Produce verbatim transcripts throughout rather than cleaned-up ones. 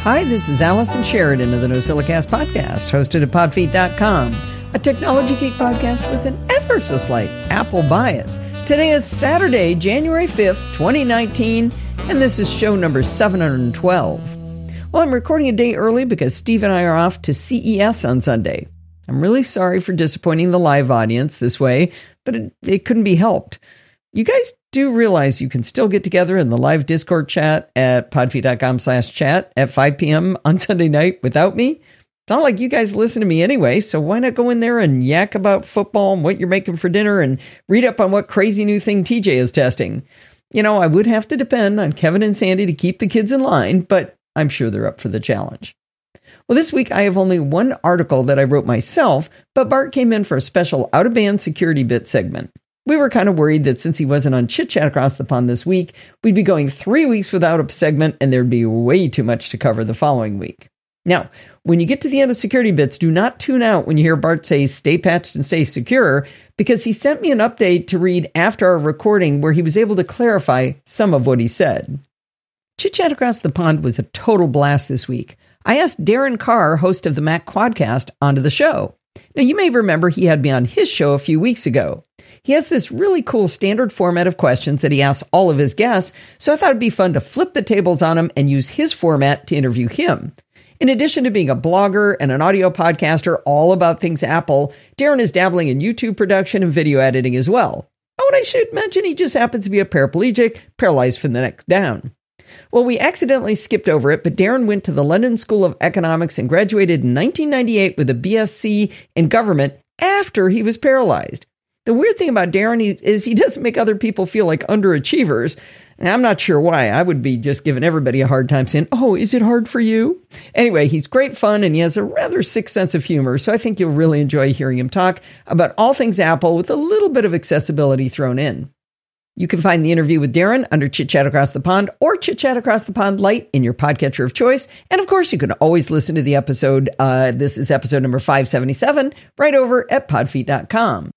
Hi, this is Allison Sheridan of the No Silicast podcast, hosted at pod feet dot com, a technology geek podcast with an ever so slight Apple bias. Today is Saturday, January fifth, twenty nineteen, and this is show number seven hundred twelve. Well, I'm recording a day early because Steve and I are off to C E S on Sunday. I'm really sorry for disappointing the live audience this way, but it, it couldn't be helped. You guys do realize you can still get together in the live Discord chat at pod feet dot com slash chat at five p.m. on Sunday night without me. It's not like you guys listen to me anyway, so why not go in there and yak about football and what you're making for dinner and read up on what crazy new thing T J is testing. You know, I would have to depend on Kevin and Sandy to keep the kids in line, but I'm sure they're up for the challenge. Well, this week I have only one article that I wrote myself, but Bart came in for a special out-of-band Security Bits segment. We were kind of worried that since he wasn't on Chit Chat Across the Pond this week, we'd be going three weeks without a segment and there'd be way too much to cover the following week. Now, when you get to the end of Security Bits, do not tune out when you hear Bart say, stay patched and stay secure, because he sent me an update to read after our recording where he was able to clarify some of what he said. Chit Chat Across the Pond was a total blast this week. I asked Darren Carr, host of the Mac Quadcast, onto the show. Now, you may remember he had me on his show a few weeks ago. He has this really cool standard format of questions that he asks all of his guests, so I thought it'd be fun to flip the tables on him and use his format to interview him. In addition to being a blogger and an audio podcaster all about things Apple, Darren is dabbling in YouTube production and video editing as well. Oh, and I should mention he just happens to be a paraplegic, paralyzed from the neck down. Well, we accidentally skipped over it, but Darren went to the London School of Economics and graduated in nineteen ninety-eight with a B S c in government after he was paralyzed. The weird thing about Darren is he doesn't make other people feel like underachievers. And I'm not sure why. I would be just giving everybody a hard time saying, oh, is it hard for you? Anyway, he's great fun and he has a rather sick sense of humor, so I think you'll really enjoy hearing him talk about all things Apple with a little bit of accessibility thrown in. You can find the interview with Darren under Chit Chat Across the Pond or Chit Chat Across the Pond Lite in your podcatcher of choice. And of course, you can always listen to the episode. Uh, this is episode number five seventy-seven, right over at pod feet dot com.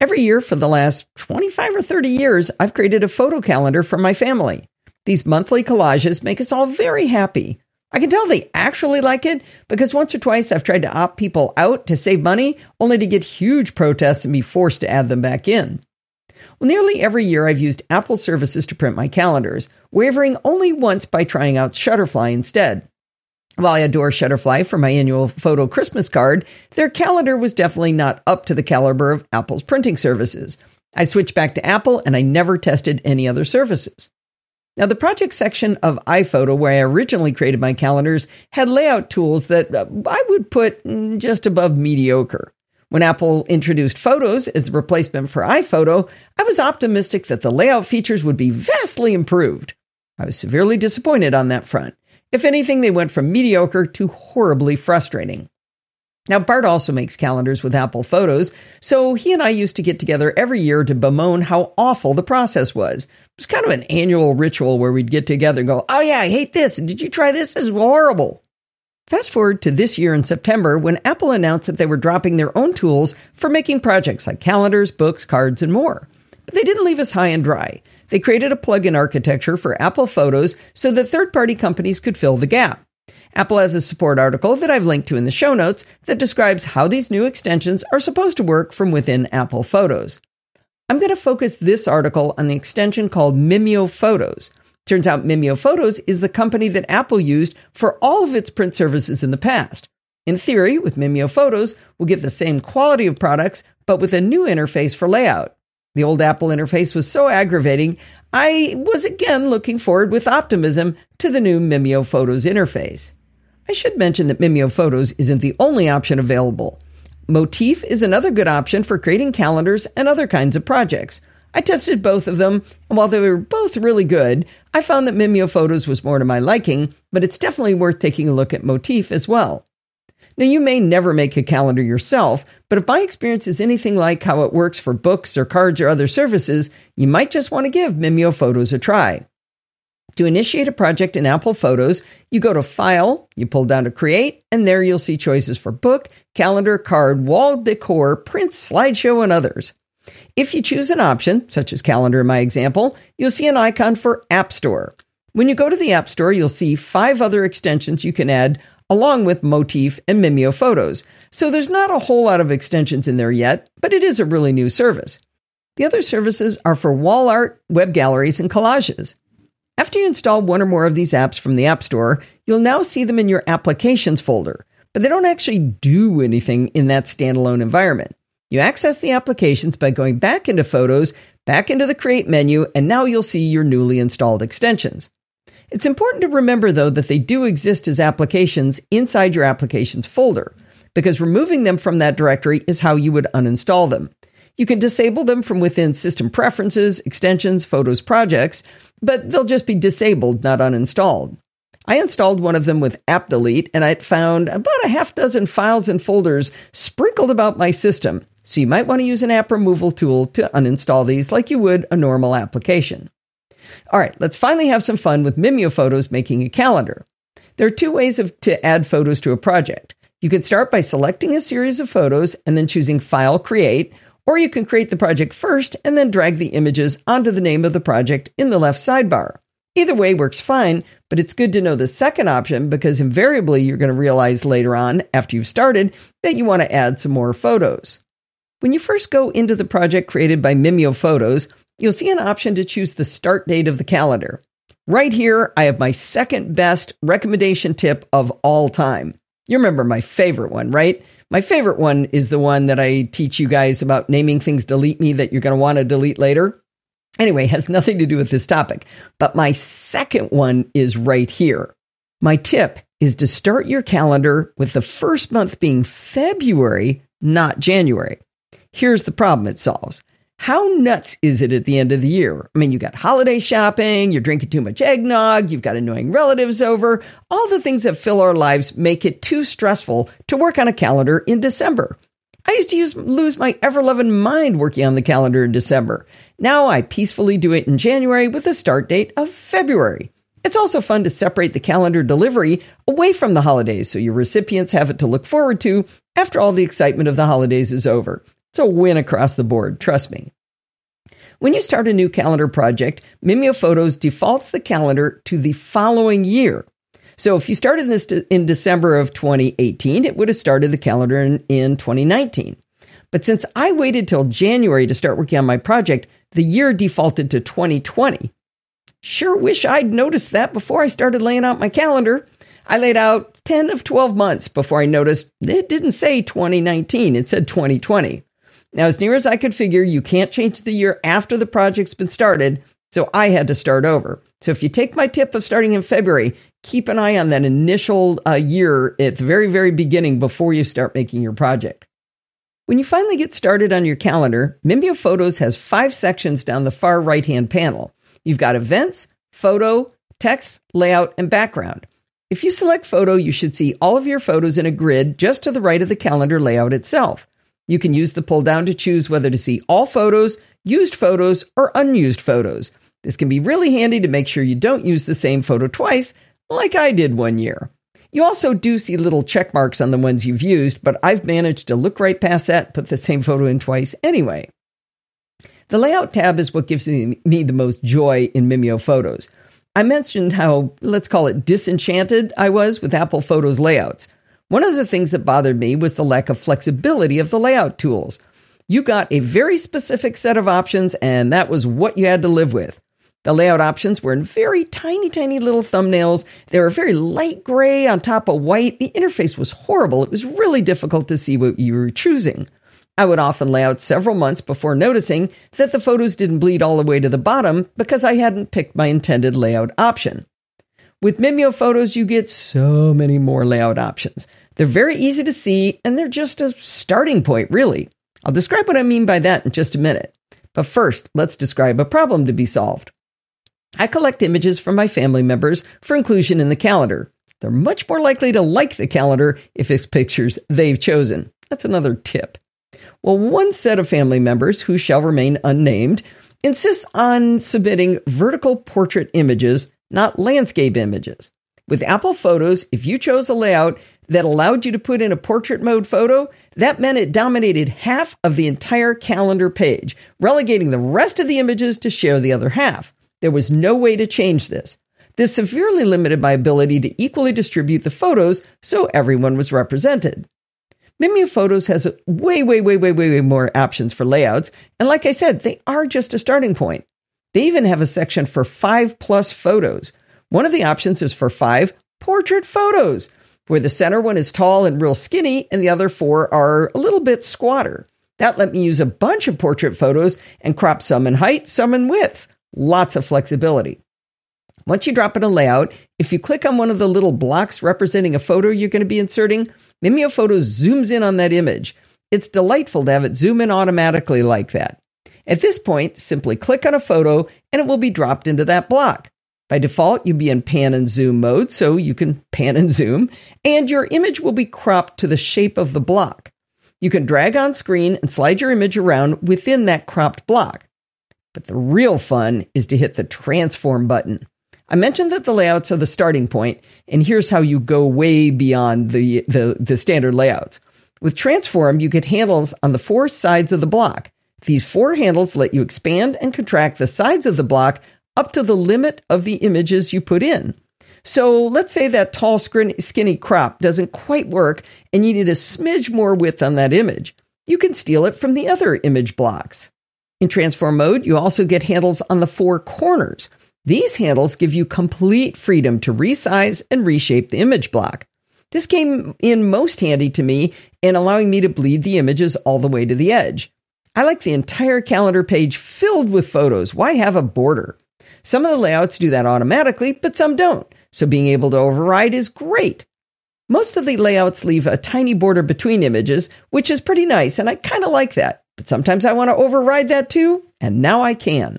Every year for the last twenty-five or thirty years, I've created a photo calendar for my family. These monthly collages make us all very happy. I can tell they actually like it because once or twice I've tried to opt people out to save money, only to get huge protests and be forced to add them back in. Well, nearly every year I've used Apple services to print my calendars, wavering only once by trying out Shutterfly instead. While I adore Shutterfly for my annual photo Christmas card, their calendar was definitely not up to the caliber of Apple's printing services. I switched back to Apple and I never tested any other services. Now, the project section of iPhoto, where I originally created my calendars, had layout tools that I would put just above mediocre. When Apple introduced Photos as the replacement for iPhoto, I was optimistic that the layout features would be vastly improved. I was severely disappointed on that front. If anything, they went from mediocre to horribly frustrating. Now, Bart also makes calendars with Apple Photos, so he and I used to get together every year to bemoan how awful the process was. It was kind of an annual ritual where we'd get together and go, oh yeah, I hate this, and did you try this? This is horrible. Fast forward to this year in September when Apple announced that they were dropping their own tools for making projects like calendars, books, cards, and more. But they didn't leave us high and dry. They created a plug-in architecture for Apple Photos so that third-party companies could fill the gap. Apple has a support article that I've linked to in the show notes that describes how these new extensions are supposed to work from within Apple Photos. I'm going to focus this article on the extension called Mimeo Photos. Turns out Mimeo Photos is the company that Apple used for all of its print services in the past. In theory, with Mimeo Photos, we'll get the same quality of products, but with a new interface for layout. The old Apple interface was so aggravating, I was again looking forward with optimism to the new Mimeo Photos interface. I should mention that Mimeo Photos isn't the only option available. Motif is another good option for creating calendars and other kinds of projects. I tested both of them, and while they were both really good, I found that Mimeo Photos was more to my liking, but it's definitely worth taking a look at Motif as well. Now, you may never make a calendar yourself, but if my experience is anything like how it works for books or cards or other services, you might just want to give Mimeo Photos a try. To initiate a project in Apple Photos, you go to File, you pull down to Create, and there you'll see choices for book, calendar, card, wall decor, prints, slideshow, and others. If you choose an option, such as calendar in my example, you'll see an icon for App Store. When you go to the App Store, you'll see five other extensions you can add, along with Motif and Mimeo Photos. So there's not a whole lot of extensions in there yet, but it is a really new service. The other services are for wall art, web galleries, and collages. After you install one or more of these apps from the App Store, you'll now see them in your Applications folder, but they don't actually do anything in that standalone environment. You access the applications by going back into Photos, back into the Create menu, and now you'll see your newly installed extensions. It's important to remember, though, that they do exist as applications inside your Applications folder, because removing them from that directory is how you would uninstall them. You can disable them from within System Preferences, Extensions, Photos, Projects, but they'll just be disabled, not uninstalled. I installed one of them with app delete, and I found about a half dozen files and folders sprinkled about my system, so you might want to use an app removal tool to uninstall these like you would a normal application. All right, let's finally have some fun with Mimeo Photos making a calendar. There are two ways of, to add photos to a project. You can start by selecting a series of photos and then choosing File, Create, or you can create the project first and then drag the images onto the name of the project in the left sidebar. Either way works fine, but it's good to know the second option because invariably you're going to realize later on, after you've started, that you want to add some more photos. When you first go into the project created by Mimeo Photos, you'll see an option to choose the start date of the calendar. Right here, I have my second best recommendation tip of all time. You remember my favorite one, right? My favorite one is the one that I teach you guys about naming things delete me that you're going to want to delete later. Anyway, it has nothing to do with this topic, but my second one is right here. My tip is to start your calendar with the first month being February, not January. Here's the problem it solves. How nuts is it at the end of the year? I mean, you got holiday shopping, you're drinking too much eggnog, you've got annoying relatives over. All the things that fill our lives make it too stressful to work on a calendar in December. I used to use, lose my ever-loving mind working on the calendar in December. Now I peacefully do it in January with a start date of February. It's also fun to separate the calendar delivery away from the holidays so your recipients have it to look forward to after all the excitement of the holidays is over. It's a win across the board, trust me. When you start a new calendar project, Mimeo Photos defaults the calendar to the following year. So if you started this in December of twenty eighteen, it would have started the calendar in, in twenty nineteen. But since I waited till January to start working on my project, the year defaulted to twenty twenty. Sure wish I'd noticed that before I started laying out my calendar. I laid out ten of twelve months before I noticed it didn't say twenty nineteen, it said twenty twenty. Now, as near as I could figure, you can't change the year after the project's been started, so I had to start over. So if you take my tip of starting in February, keep an eye on that initial uh, year at the very, very beginning before you start making your project. When you finally get started on your calendar, Mimeo Photos has five sections down the far right-hand panel. You've got Events, Photo, Text, Layout, and Background. If you select Photo, you should see all of your photos in a grid just to the right of the calendar layout itself. You can use the pull-down to choose whether to see all photos, used photos, or unused photos. This can be really handy to make sure you don't use the same photo twice, like I did one year. You also do see little check marks on the ones you've used, but I've managed to look right past that, put the same photo in twice anyway. The Layout tab is what gives me the most joy in Mimeo Photos. I mentioned how, let's call it disenchanted, I was with Apple Photos layouts. One of the things that bothered me was the lack of flexibility of the layout tools. You got a very specific set of options, and that was what you had to live with. The layout options were in very tiny, tiny little thumbnails. They were very light gray on top of white. The interface was horrible. It was really difficult to see what you were choosing. I would often lay out several months before noticing that the photos didn't bleed all the way to the bottom because I hadn't picked my intended layout option. With Mimeo Photos, you get so many more layout options. They're very easy to see, and they're just a starting point, really. I'll describe what I mean by that in just a minute. But first, let's describe a problem to be solved. I collect images from my family members for inclusion in the calendar. They're much more likely to like the calendar if it's pictures they've chosen. That's another tip. Well, one set of family members, who shall remain unnamed, insists on submitting vertical portrait images, not landscape images. With Apple Photos, if you chose a layout that allowed you to put in a portrait mode photo, that meant it dominated half of the entire calendar page, relegating the rest of the images to share the other half. There was no way to change this. This severely limited my ability to equally distribute the photos so everyone was represented. Mimeo Photos has way, way, way, way, way, way more options for layouts. And like I said, they are just a starting point. They even have a section for five plus photos. One of the options is for five portrait photos, where the center one is tall and real skinny, and the other four are a little bit squatter. That let me use a bunch of portrait photos and crop some in height, some in width. Lots of flexibility. Once you drop in a layout, if you click on one of the little blocks representing a photo you're going to be inserting, Mimeo Photos zooms in on that image. It's delightful to have it zoom in automatically like that. At this point, simply click on a photo and it will be dropped into that block. By default, you'll be in pan and zoom mode, so you can pan and zoom, and your image will be cropped to the shape of the block. You can drag on screen and slide your image around within that cropped block. But the real fun is to hit the transform button. I mentioned that the layouts are the starting point, and here's how you go way beyond the, the, the standard layouts. With transform, you get handles on the four sides of the block. These four handles let you expand and contract the sides of the block up to the limit of the images you put in. So let's say that tall, skinny crop doesn't quite work and you need a smidge more width on that image. You can steal it from the other image blocks. In transform mode, you also get handles on the four corners. These handles give you complete freedom to resize and reshape the image block. This came in most handy to me in allowing me to bleed the images all the way to the edge. I like the entire calendar page filled with photos. Why have a border? Some of the layouts do that automatically, but some don't. So being able to override is great. Most of the layouts leave a tiny border between images, which is pretty nice, and I kind of like that. But sometimes I want to override that too, and now I can.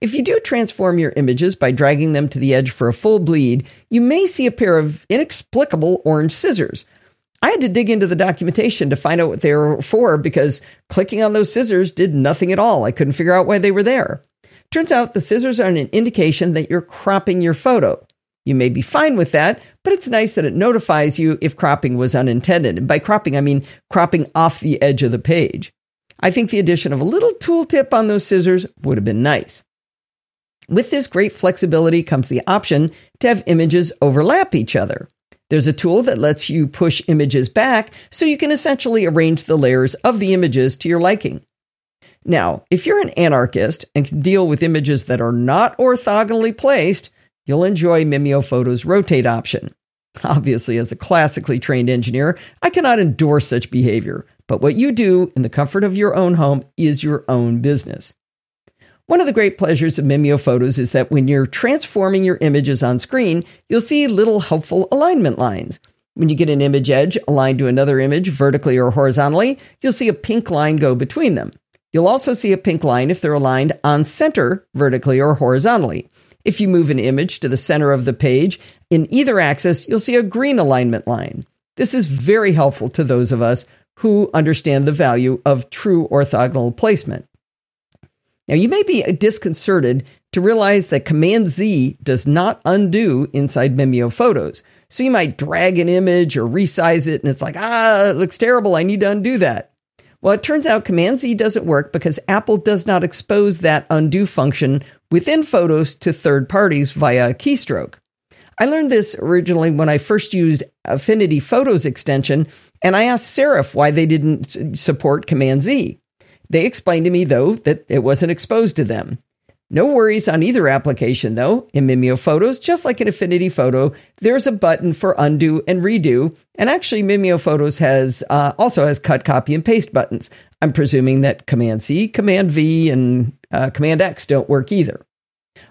If you do transform your images by dragging them to the edge for a full bleed, you may see a pair of inexplicable orange scissors. I had to dig into the documentation to find out what they were for because clicking on those scissors did nothing at all. I couldn't figure out why they were there. Turns out the scissors are an indication that you're cropping your photo. You may be fine with that, but it's nice that it notifies you if cropping was unintended. And by cropping, I mean cropping off the edge of the page. I think the addition of a little tooltip on those scissors would have been nice. With this great flexibility comes the option to have images overlap each other. There's a tool that lets you push images back so you can essentially arrange the layers of the images to your liking. Now, if you're an anarchist and can deal with images that are not orthogonally placed, you'll enjoy Mimeo Photos' rotate option. Obviously, as a classically trained engineer, I cannot endorse such behavior, but what you do in the comfort of your own home is your own business. One of the great pleasures of Mimeo Photos is that when you're transforming your images on screen, you'll see little helpful alignment lines. When you get an image edge aligned to another image vertically or horizontally, you'll see a pink line go between them. You'll also see a pink line if they're aligned on center vertically or horizontally. If you move an image to the center of the page, in either axis, you'll see a green alignment line. This is very helpful to those of us who understand the value of true orthogonal placement. Now, you may be disconcerted to realize that Command-Z does not undo inside Mimeo Photos. So you might drag an image or resize it, and it's like, ah, it looks terrible. I need to undo that. Well, it turns out Command-Z doesn't work because Apple does not expose that undo function within Photos to third parties via a keystroke. I learned this originally when I first used Affinity Photos extension, and I asked Serif why they didn't support Command-Z. They explained to me, though, that it wasn't exposed to them. No worries on either application, though. In Mimeo Photos, just like in Affinity Photo, there's a button for undo and redo. And actually, Mimeo Photos has uh, also has cut, copy, and paste buttons. I'm presuming that Command-C, Command-V, and uh, Command-X don't work either.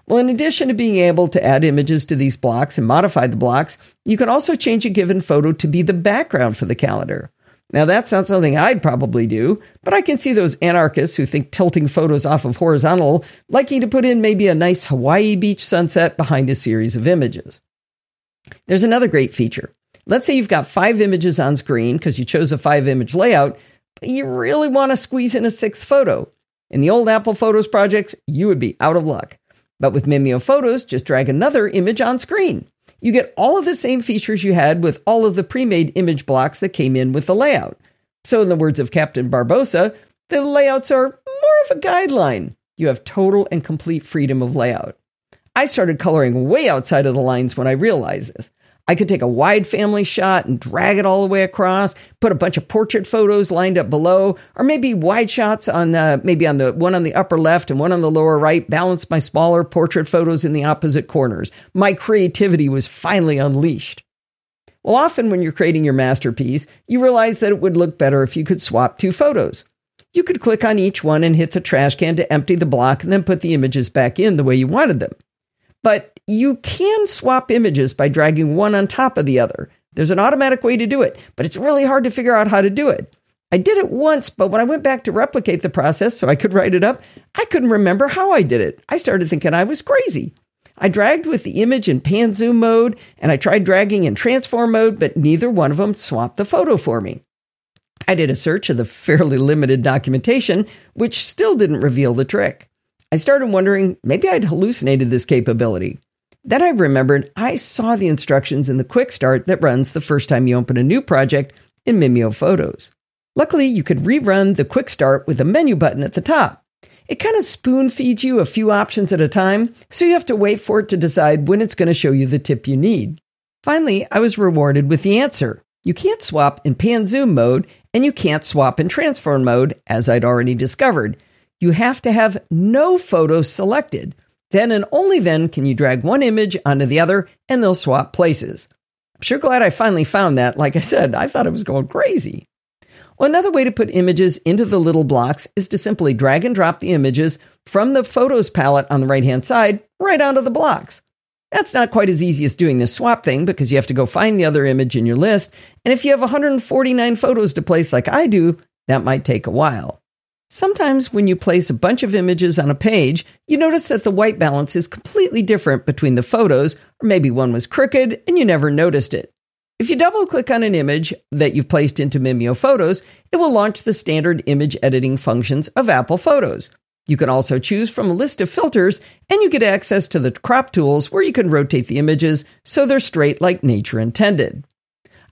Well, in addition to being able to add images to these blocks and modify the blocks, you can also change a given photo to be the background for the calendar. Now, that's not something I'd probably do, but I can see those anarchists who think tilting photos off of horizontal liking to put in maybe a nice Hawaii beach sunset behind a series of images. There's another great feature. Let's say you've got five images on screen because you chose a five-image layout, but you really want to squeeze in a sixth photo. In the old Apple Photos projects, you would be out of luck. But with Mimeo Photos, just drag another image on screen. You get all of the same features you had with all of the pre-made image blocks that came in with the layout. So in the words of Captain Barbosa, the layouts are more of a guideline. You have total and complete freedom of layout. I started coloring way outside of the lines when I realized this. I could take a wide family shot and drag it all the way across, put a bunch of portrait photos lined up below, or maybe wide shots on the, maybe on the one on the upper left and one on the lower right, balance my smaller portrait photos in the opposite corners. My creativity was finally unleashed. Well, often when you're creating your masterpiece, you realize that it would look better if you could swap two photos. You could click on each one and hit the trash can to empty the block and then put the images back in the way you wanted them. But you can swap images by dragging one on top of the other. There's an automatic way to do it, but it's really hard to figure out how to do it. I did it once, but when I went back to replicate the process so I could write it up, I couldn't remember how I did it. I started thinking I was crazy. I dragged with the image in pan zoom mode, and I tried dragging in transform mode, but neither one of them swapped the photo for me. I did a search of the fairly limited documentation, which still didn't reveal the trick. I started wondering, maybe I'd hallucinated this capability. Then I remembered I saw the instructions in the quick start that runs the first time you open a new project in Mimeo Photos. Luckily, you could rerun the quick start with a menu button at the top. It kind of spoon feeds you a few options at a time, so you have to wait for it to decide when it's going to show you the tip you need. Finally, I was rewarded with the answer. You can't swap in pan zoom mode, and you can't swap in transform mode, as I'd already discovered. You have to have no photo selected. Then and only then can you drag one image onto the other and they'll swap places. I'm sure glad I finally found that. Like I said, I thought I was going crazy. Well, another way to put images into the little blocks is to simply drag and drop the images from the Photos palette on the right-hand side right onto the blocks. That's not quite as easy as doing the swap thing because you have to go find the other image in your list. And if you have one hundred forty-nine photos to place like I do, that might take a while. Sometimes when you place a bunch of images on a page, you notice that the white balance is completely different between the photos, or maybe one was crooked and you never noticed it. If you double-click on an image that you've placed into Mimeo Photos, it will launch the standard image editing functions of Apple Photos. You can also choose from a list of filters, and you get access to the crop tools where you can rotate the images so they're straight like nature intended.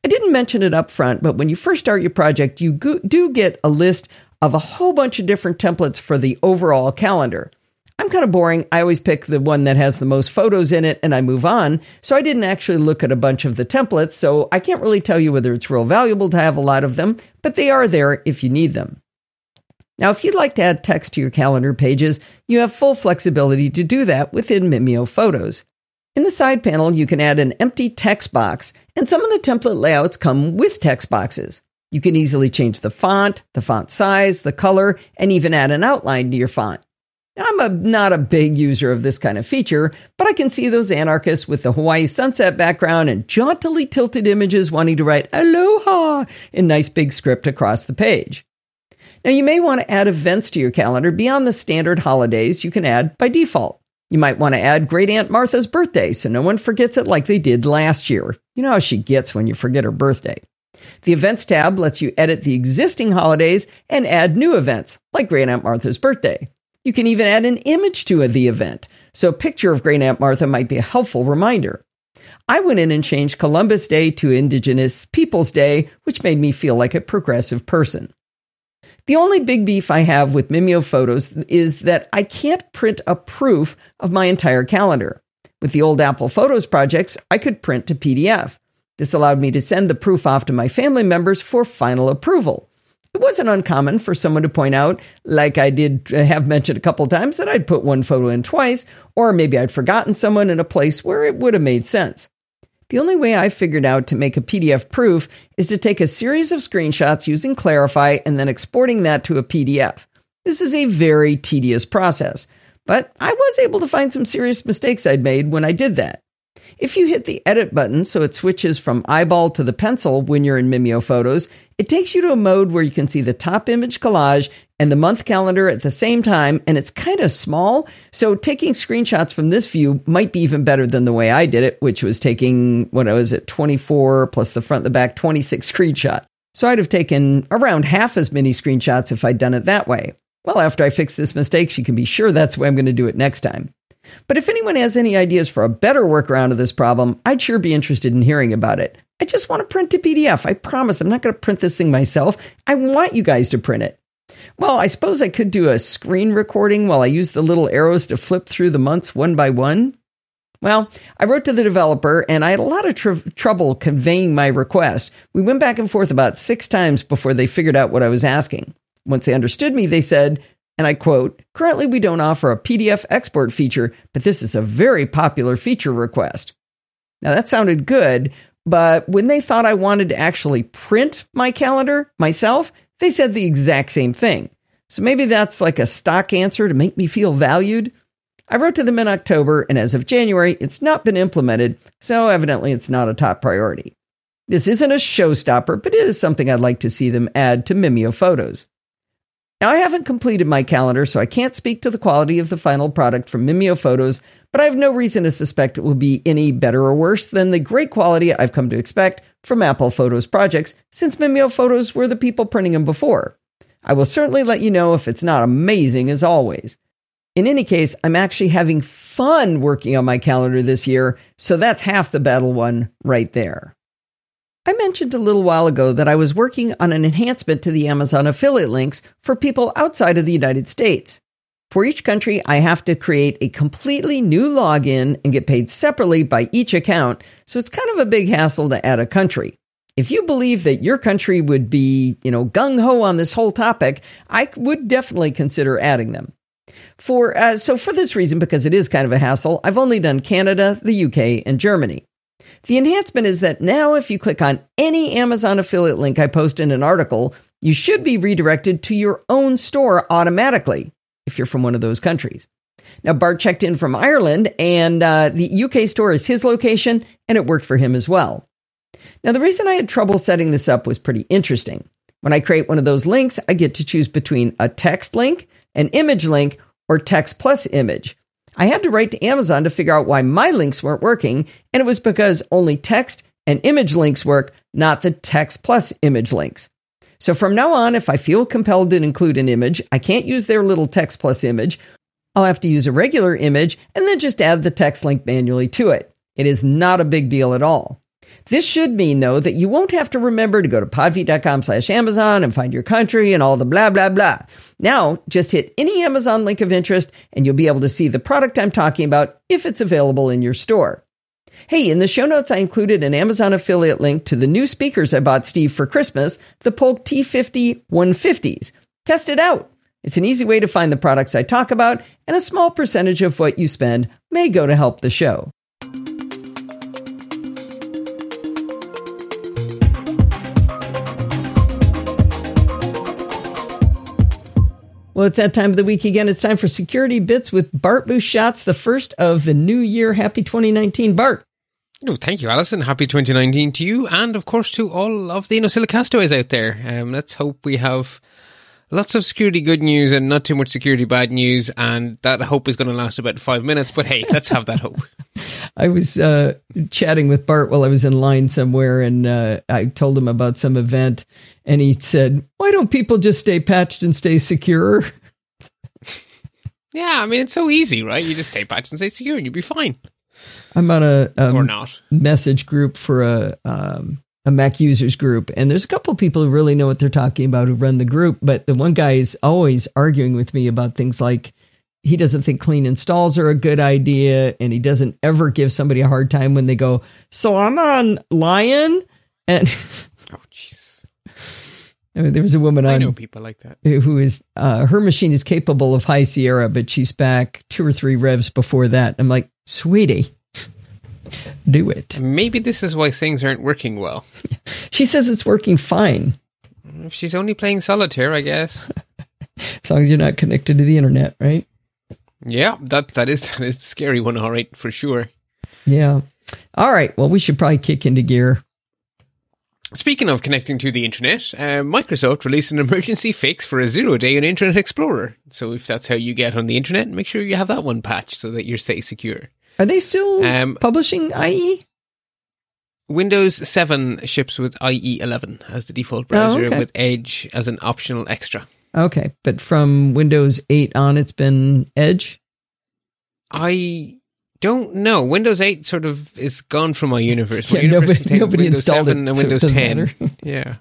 I didn't mention it up front, but when you first start your project, you go- do get a list of a whole bunch of different templates for the overall calendar. I'm kind of boring. I always pick the one that has the most photos in it and I move on. So I didn't actually look at a bunch of the templates. So I can't really tell you whether it's real valuable to have a lot of them, but they are there if you need them. Now, if you'd like to add text to your calendar pages, you have full flexibility to do that within Mimeo Photos. In the side panel, you can add an empty text box, and some of the template layouts come with text boxes. You can easily change the font, the font size, the color, and even add an outline to your font. Now, I'm a, not a big user of this kind of feature, but I can see those anarchists with the Hawaii sunset background and jauntily tilted images wanting to write Aloha in nice big script across the page. Now, you may want to add events to your calendar beyond the standard holidays you can add by default. You might want to add Great Aunt Martha's birthday so no one forgets it like they did last year. You know how she gets when you forget her birthday. The Events tab lets you edit the existing holidays and add new events, like Great Aunt Martha's birthday. You can even add an image to the event, so a picture of Great Aunt Martha might be a helpful reminder. I went in and changed Columbus Day to Indigenous Peoples Day, which made me feel like a progressive person. The only big beef I have with Mimeo Photos is that I can't print a proof of my entire calendar. With the old Apple Photos projects, I could print to P D F. This allowed me to send the proof off to my family members for final approval. It wasn't uncommon for someone to point out, like I did have mentioned a couple times, that I'd put one photo in twice, or maybe I'd forgotten someone in a place where it would have made sense. The only way I figured out to make a P D F proof is to take a series of screenshots using Clarify and then exporting that to a P D F. This is a very tedious process, but I was able to find some serious mistakes I'd made when I did that. If you hit the edit button so it switches from eyeball to the pencil when you're in Mimeo Photos, it takes you to a mode where you can see the top image collage and the month calendar at the same time, and it's kind of small, so taking screenshots from this view might be even better than the way I did it, which was taking, what was it, twenty-four plus the front and the back, twenty-six screenshots. So I'd have taken around half as many screenshots if I'd done it that way. Well, after I fix this mistake, you can be sure that's the way I'm going to do it next time. But if anyone has any ideas for a better workaround of this problem, I'd sure be interested in hearing about it. I just want to print to P D F. I promise I'm not going to print this thing myself. I want you guys to print it. Well, I suppose I could do a screen recording while I use the little arrows to flip through the months one by one. Well, I wrote to the developer, and I had a lot of tr- trouble conveying my request. We went back and forth about six times before they figured out what I was asking. Once they understood me, they said, and I quote, "Currently, we don't offer a P D F export feature, but this is a very popular feature request." Now, that sounded good, but when they thought I wanted to actually print my calendar myself, they said the exact same thing. So maybe that's like a stock answer to make me feel valued. I wrote to them in October, and as of January, it's not been implemented, so evidently it's not a top priority. This isn't a showstopper, but it is something I'd like to see them add to Mimeo Photos. Now, I haven't completed my calendar, so I can't speak to the quality of the final product from Mimeo Photos, but I have no reason to suspect it will be any better or worse than the great quality I've come to expect from Apple Photos projects, since Mimeo Photos were the people printing them before. I will certainly let you know if it's not amazing as always. In any case, I'm actually having fun working on my calendar this year, so that's half the battle won right there. I mentioned a little while ago that I was working on an enhancement to the Amazon affiliate links for people outside of the United States. For each country, I have to create a completely new login and get paid separately by each account, so it's kind of a big hassle to add a country. If you believe that your country would be, you know, gung-ho on this whole topic, I would definitely consider adding them. For uh, So for this reason, because it is kind of a hassle, I've only done Canada, the U K, and Germany. The enhancement is that now if you click on any Amazon affiliate link I post in an article, you should be redirected to your own store automatically, if you're from one of those countries. Now, Bart checked in from Ireland, and uh, the U K store is his location, and it worked for him as well. Now, the reason I had trouble setting this up was pretty interesting. When I create one of those links, I get to choose between a text link, an image link, or text plus image. I had to write to Amazon to figure out why my links weren't working, and it was because only text and image links work, not the text plus image links. So from now on, if I feel compelled to include an image, I can't use their little text plus image. I'll have to use a regular image and then just add the text link manually to it. It is not a big deal at all. This should mean, though, that you won't have to remember to go to podfeet.com slash Amazon and find your country and all the blah, blah, blah. Now, just hit any Amazon link of interest and you'll be able to see the product I'm talking about if it's available in your store. Hey, in the show notes, I included an Amazon affiliate link to the new speakers I bought Steve for Christmas, the Polk T fifty one fifties. Test it out. It's an easy way to find the products I talk about, and a small percentage of what you spend may go to help the show. Well, it's that time of the week again. It's time for Security Bits with Bart Bouchatz, the first of the new year. Happy twenty nineteen, Bart. Oh, thank you, Allison. Happy twenty nineteen to you and, of course, to all of the Innosilla castaways out there. Um, let's hope we have lots of security good news and not too much security bad news, and that hope is going to last about five minutes, but hey, let's have that hope. I was uh, chatting with Bart while I was in line somewhere, and uh, I told him about some event, and he said, "Why don't people just stay patched and stay secure?" Yeah, I mean, it's so easy, right? You just stay patched and stay secure, and you'll be fine. I'm on a um, or not. message group for a, um, a Mac users group, and there's a couple of people who really know what they're talking about who run the group, but the one guy is always arguing with me about things like, he doesn't think clean installs are a good idea, and he doesn't ever give somebody a hard time when they go, "So I'm on Lion," and oh jeez, I mean, there was a woman I on, know people like that who is uh, her machine is capable of High Sierra, but she's back two or three revs before that. I'm like, sweetie, do it. Maybe this is why things aren't working well. She says it's working fine. If she's only playing solitaire, I guess. As long as you're not connected to the internet, right? Yeah, that, that is that is the scary one, all right, for sure. Yeah. All right, well, we should probably kick into gear. Speaking of connecting to the internet, uh, Microsoft released an emergency fix for a zero-day on Internet Explorer. So if that's how you get on the internet, make sure you have that one patched so that you stay secure. Are they still um, publishing I E? Windows seven ships with I E eleven as the default browser, oh, okay. With Edge as an optional extra. Okay, but from Windows eight on, it's been Edge? I don't know. Windows eight sort of is gone from my universe. My yeah, universe nobody, contains nobody Windows seven and Windows ten. Yeah.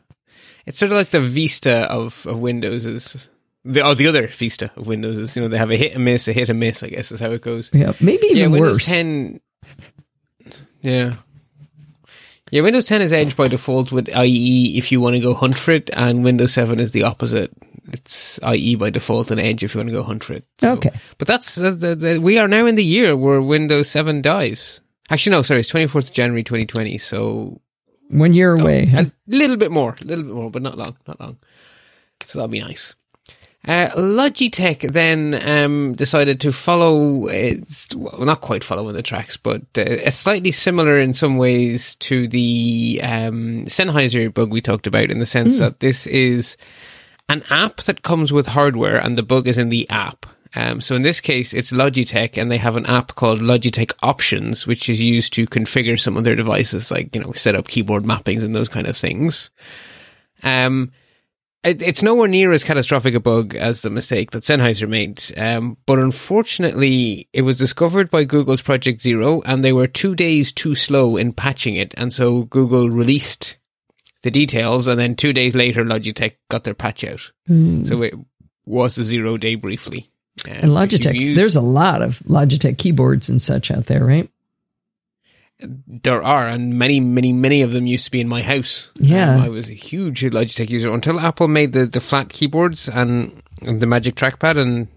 It's sort of like the Vista of, of Windows is... The, or the other Vista of Windows is, you know, they have a hit and miss, a hit and miss, I guess is how it goes. Yeah, maybe even yeah, Windows worse. ten Yeah. Yeah, Windows ten is Edge by default, with I E if you want to go hunt for it, and Windows seven is the opposite. It's I E by default and Edge if you want to go hunt for it. So. Okay. But that's uh, the, the, we are now in the year where Windows seven dies. Actually, no, sorry, it's twenty-fourth of January twenty twenty, so... One year away. Oh, huh? A little bit more, a little bit more, but not long, not long. So that'll be nice. Uh, Logitech then um, decided to follow, uh, well, not quite follow in the tracks, but uh, slightly similar in some ways to the um, Sennheiser bug we talked about, in the sense mm. that this is an app that comes with hardware and the bug is in the app. Um, so in this case, it's Logitech, and they have an app called Logitech Options, which is used to configure some of their devices, like, you know, set up keyboard mappings and those kind of things. Um, It's nowhere near as catastrophic a bug as the mistake that Sennheiser made. Um, but unfortunately, it was discovered by Google's Project Zero, and they were two days too slow in patching it. And so Google released the details, and then two days later, Logitech got their patch out. Mm. So it was a zero day briefly. Um, and Logitech, use- there's a lot of Logitech keyboards and such out there, right? There are, and many, many, many of them used to be in my house. Yeah. Um, I was a huge Logitech user until Apple made the, the flat keyboards and, and the Magic Trackpad, and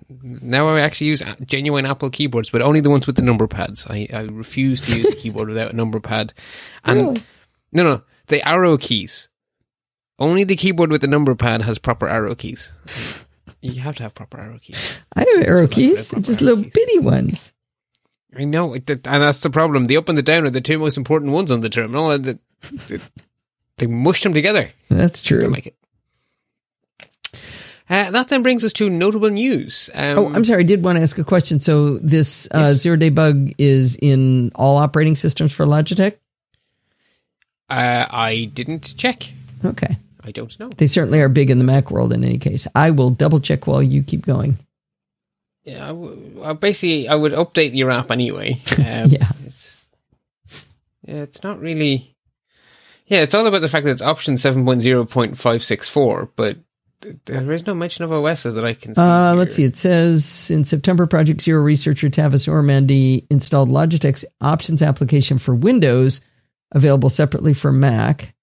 now I actually use genuine Apple keyboards, but only the ones with the number pads. I, I refuse to use a keyboard without a number pad. And really? No, no, the arrow keys. Only the keyboard with the number pad has proper arrow keys. You have to have proper arrow keys. I have arrow so keys, have just arrow little keys. Bitty ones. I know, and that's the problem. The up and the down are the two most important ones on the terminal, and the, the, they mush them together. That's true. Don't like it. Uh, that then brings us to notable news. Um, oh, I'm sorry, I did want to ask a question. So this uh, yes. zero-day bug is in all operating systems for Logitech? Uh, I didn't check. Okay. I don't know. They certainly are big in the Mac world in any case. I will double-check while you keep going. Yeah, I w- I basically, I would update your app anyway. Um, yeah. It's, yeah, it's not really... Yeah, it's all about the fact that it's option seven point zero point five six four, but th- there is no mention of O Ss that I can see. Uh, let's see, it says, in September, Project Zero researcher Tavis Ormandy installed Logitech's options application for Windows, available separately for Mac.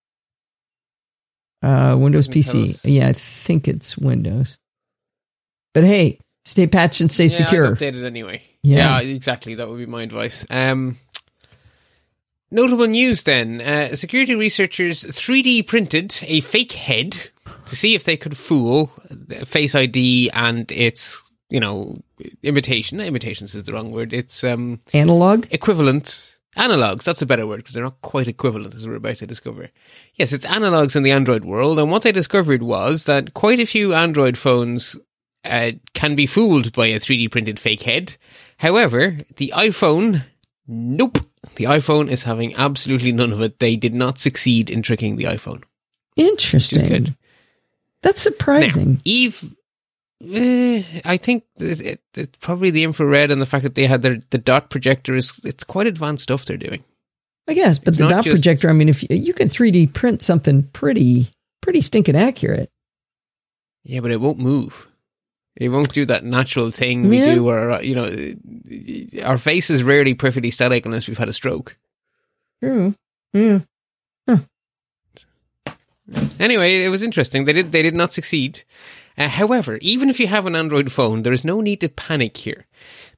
Uh, Windows P C. Yeah, I think it's Windows. But hey... Stay patched and stay yeah, secure. I'd update it anyway. Yeah. yeah, exactly. That would be my advice. Um, notable news then. Uh, security researchers three D printed a fake head to see if they could fool Face I D and its, you know, imitation. Imitations is the wrong word. It's um, analog? Equivalent. Analogs. That's a better word, because they're not quite equivalent, as we're about to discover. Yes, it's analogs in the Android world. And what they discovered was that quite a few Android phones... Uh, can be fooled by a three D printed fake head. However, the iPhone, nope. The iPhone is having absolutely none of it. They did not succeed in tricking the iPhone. Interesting. That's surprising. Now, Eve, eh, I think it, it, it, probably the infrared and the fact that they had their the dot projector is it's quite advanced stuff they're doing. I guess, but it's the dot just, projector. I mean, if you, you can three D print something pretty, pretty stinking accurate. Yeah, but it won't move. It won't do that natural thing we yeah. do where, you know, our face is rarely perfectly static unless we've had a stroke. True. Yeah. Huh. Anyway, it was interesting. They did, they did not succeed. Uh, however, even if you have an Android phone, there is no need to panic here.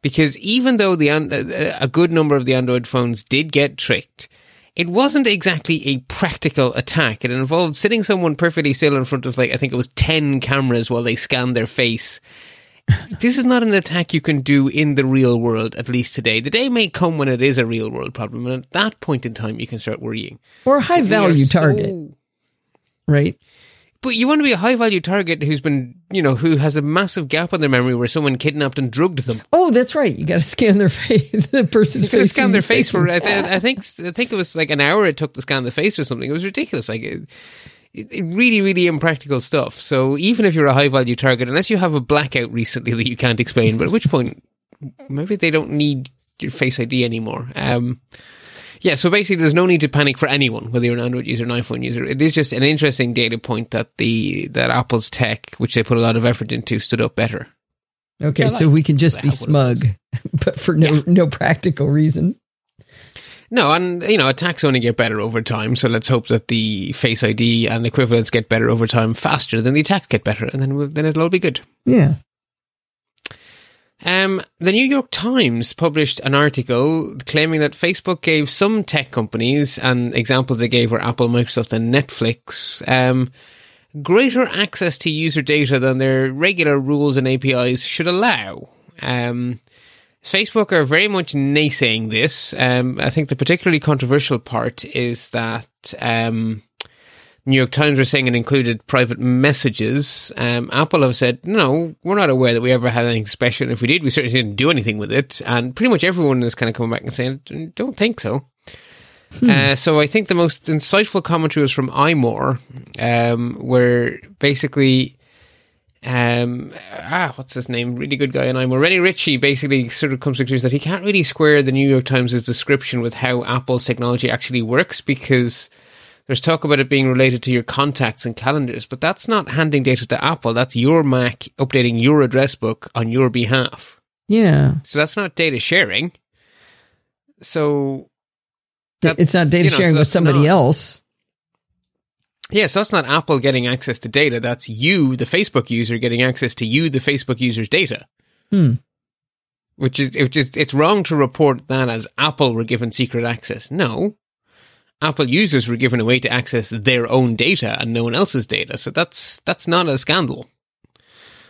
Because even though the uh, a good number of the Android phones did get tricked, it wasn't exactly a practical attack. It involved sitting someone perfectly still in front of, like, I think it was ten cameras while they scanned their face. This is not an attack you can do in the real world, at least today. The day may come when it is a real world problem, and at that point in time, you can start worrying. Or a high value target, so... right? But you want to be a high value target who's been, you know, who has a massive gap in their memory where someone kidnapped and drugged them. Oh, that's right. You got to scan their face. The person's you face. You scan their face for. I, th- I think. I think it was like an hour it took to scan the face or something. It was ridiculous. Like, it, it really, really impractical stuff. So even if you're a high value target, unless you have a blackout recently that you can't explain, but at which point maybe they don't need your Face I D anymore. Um, Yeah, so basically there's no need to panic for anyone, whether you're an Android user or an iPhone user. It is just an interesting data point that the that Apple's tech, which they put a lot of effort into, stood up better. Okay, so we can just be smug, but for no, yeah. no practical reason. No, and, you know, attacks only get better over time, so let's hope that the Face I D and equivalents get better over time faster than the attacks get better, and then we'll, then it'll all be good. Yeah. Um, the New York Times published an article claiming that Facebook gave some tech companies, and examples they gave were Apple, Microsoft, and Netflix, um, greater access to user data than their regular rules and A P Is should allow. Um... Facebook are very much naysaying this. Um, I think the particularly controversial part is that um, New York Times were saying it included private messages. Um, Apple have said, no, we're not aware that we ever had anything special. And if we did, we certainly didn't do anything with it. And pretty much everyone is kind of coming back and saying, don't think so. Hmm. Uh, so I think the most insightful commentary was from iMore, um, where basically... Um, ah, what's his name? Really good guy, and I'm already Richie. Basically, sort of comes to the conclusion that he can't really square the New York Times' description with how Apple's technology actually works, because there's talk about it being related to your contacts and calendars, but that's not handing data to Apple. That's your Mac updating your address book on your behalf. Yeah. So that's not data sharing. So it's not data you know, sharing so with somebody not, else. Yeah, so that's not Apple getting access to data. That's you, the Facebook user, getting access to you, the Facebook user's data. Hmm. Which is, it just, it's wrong to report that as Apple were given secret access. No. Apple users were given a way to access their own data and no one else's data. So that's that's not a scandal.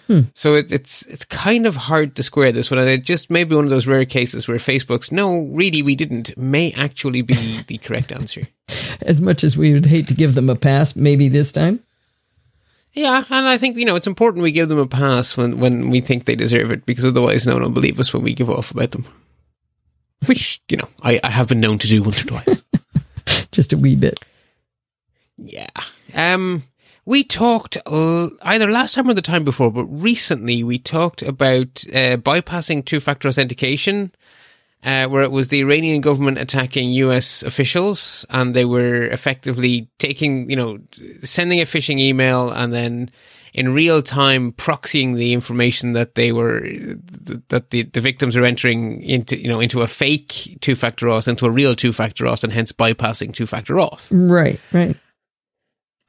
Hmm. So it, it's it's kind of hard to square this one. And it just may be one of those rare cases where Facebook's, no, really, we didn't, may actually be the correct answer. As much as we would hate to give them a pass, maybe this time. Yeah, and I think, you know, it's important we give them a pass when, when we think they deserve it, because otherwise no one will believe us when we give off about them. Which, you know, I, I have been known to do once or twice. Just a wee bit. Yeah. Um... We talked uh, either last time or the time before, but recently we talked about uh, bypassing two-factor authentication, uh, where it was the Iranian government attacking U S officials, and they were effectively taking, you know, sending a phishing email and then in real time proxying the information that they were that the, the victims are entering into, you know, into a fake two-factor auth into a real two-factor auth, and hence bypassing two-factor auth. Right, right.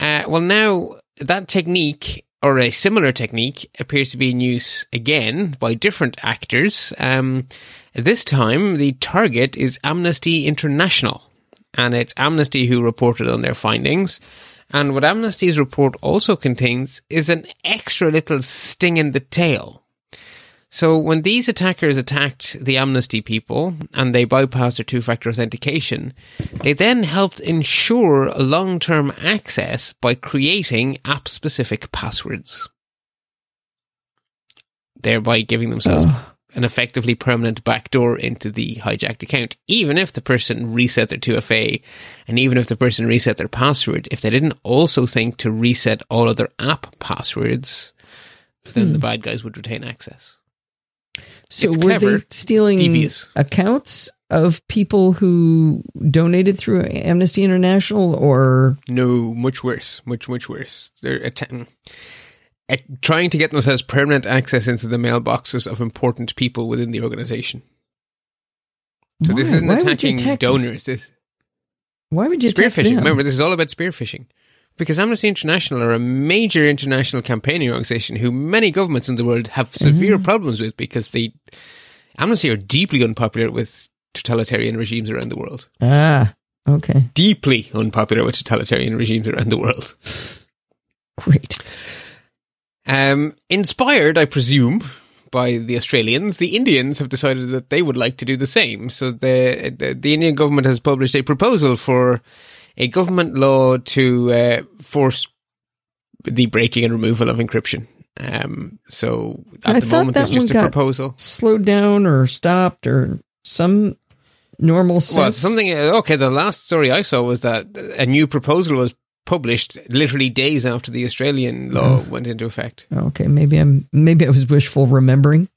Uh, well, now that technique, or a similar technique, appears to be in use again by different actors. Um, this time, the target is Amnesty International, and it's Amnesty who reported on their findings. And what Amnesty's report also contains is an extra little sting in the tail. So when these attackers attacked the Amnesty people and they bypassed their two-factor authentication, they then helped ensure long-term access by creating app-specific passwords, thereby giving themselves oh. an effectively permanent backdoor into the hijacked account, even if the person reset their two F A and even if the person reset their password. If they didn't also think to reset all of their app passwords, then hmm. the bad guys would retain access. So it's were clever, they stealing devious. accounts of people who donated through Amnesty International, or no? Much worse, much much worse. They're att- at trying to get themselves permanent access into the mailboxes of important people within the organization. So why? this isn't why attacking donors. This why would you spearfishing? Remember, this is all about spearfishing. Because Amnesty International are a major international campaigning organization who many governments in the world have severe mm-hmm. problems with, because they, Amnesty are deeply unpopular with totalitarian regimes around the world. Ah, okay. Deeply unpopular with totalitarian regimes around the world. Great. Um, inspired, I presume, by the Australians, the Indians have decided that they would like to do the same. So the the, the Indian government has published a proposal for a government law to uh, force the breaking and removal of encryption. Um, so at I the moment, it's just a proposal. Slowed down or stopped or some normal sense. Well, something. Okay, the last story I saw was that a new proposal was published literally days after the Australian law mm. went into effect. Okay, maybe I'm maybe I was wishful remembering.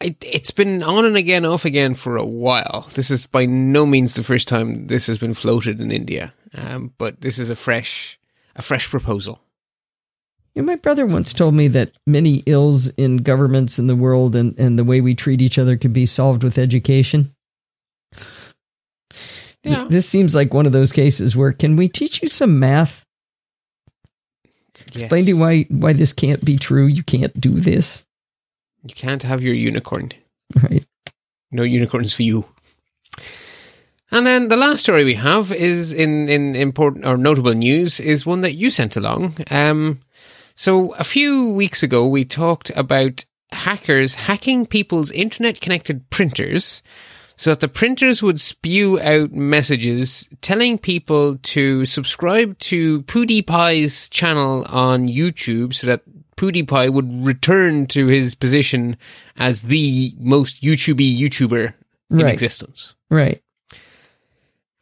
It, it's been on and again, off again for a while. This is by no means the first time this has been floated in India, um, but this is a fresh, a fresh proposal. You know, my brother once told me that many ills in governments in the world and, and the way we treat each other could be solved with education. Yeah. This seems like one of those cases where, can we teach you some math? Yes. Explain to you why, why this can't be true. You can't do this. You can't have your unicorn. Right. No unicorns for you. And then the last story we have is in, in important or notable news is one that you sent along. Um, so a few weeks ago, we talked about hackers hacking people's internet-connected printers so that the printers would spew out messages telling people to subscribe to PewDiePie's channel on YouTube so that PewDiePie would return to his position as the most YouTube-y YouTuber in right. existence. Right.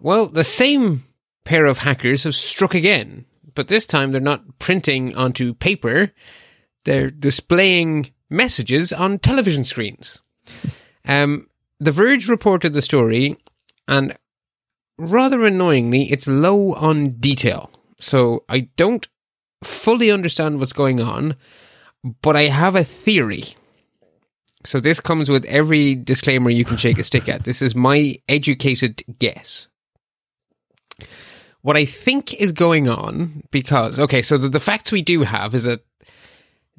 Well, the same pair of hackers have struck again, but this time they're not printing onto paper. They're displaying messages on television screens. Um... The Verge reported the story, and rather annoyingly, it's low on detail. So I don't fully understand what's going on, but I have a theory. So this comes with every disclaimer you can shake a stick at. This is my educated guess. What I think is going on, because, okay, so the, the facts we do have is that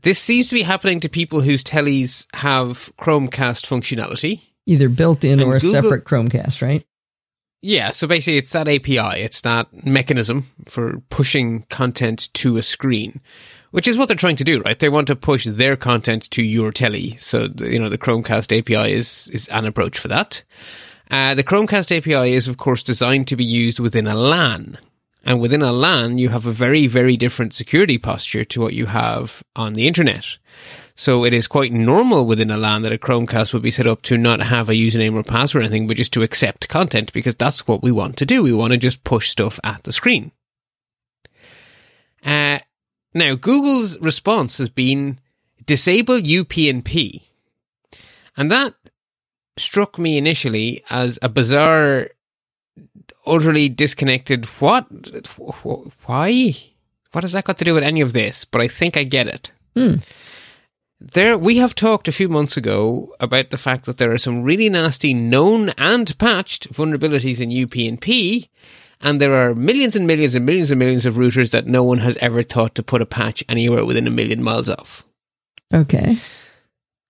this seems to be happening to people whose tellies have Chromecast functionality. Either built in and or a Google, separate Chromecast, right? Yeah, so basically it's that A P I, it's that mechanism for pushing content to a screen, which is what they're trying to do, right? They want to push their content to your telly. So, the, you know, the Chromecast A P I is, is an approach for that. Uh, the Chromecast A P I is, of course, designed to be used within a LAN. And within a LAN, you have a very, very different security posture to what you have on the internet. So it is quite normal within a LAN that a Chromecast would be set up to not have a username or password or anything, but just to accept content, because that's what we want to do. We want to just push stuff at the screen. Uh, now, Google's response has been disable U P n P. And that struck me initially as a bizarre, utterly disconnected, what? Why? What has that got to do with any of this? But I think I get it. Hmm. There, we have talked a few months ago about the fact that there are some really nasty known and patched vulnerabilities in U P n P, and there are millions and millions and millions and millions of routers that no one has ever thought to put a patch anywhere within a million miles of. Okay.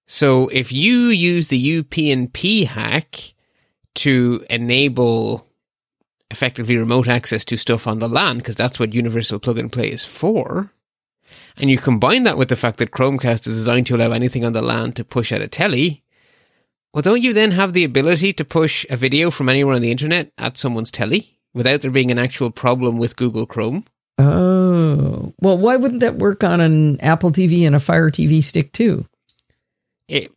So if you use the U P n P hack to enable effectively remote access to stuff on the LAN, because that's what Universal Plug and Play is for, and you combine that with the fact that Chromecast is designed to allow anything on the LAN to push at a telly, well, don't you then have the ability to push a video from anywhere on the internet at someone's telly without there being an actual problem with Google Chrome? Oh. Well, why wouldn't that work on an Apple T V and a Fire T V stick too? It,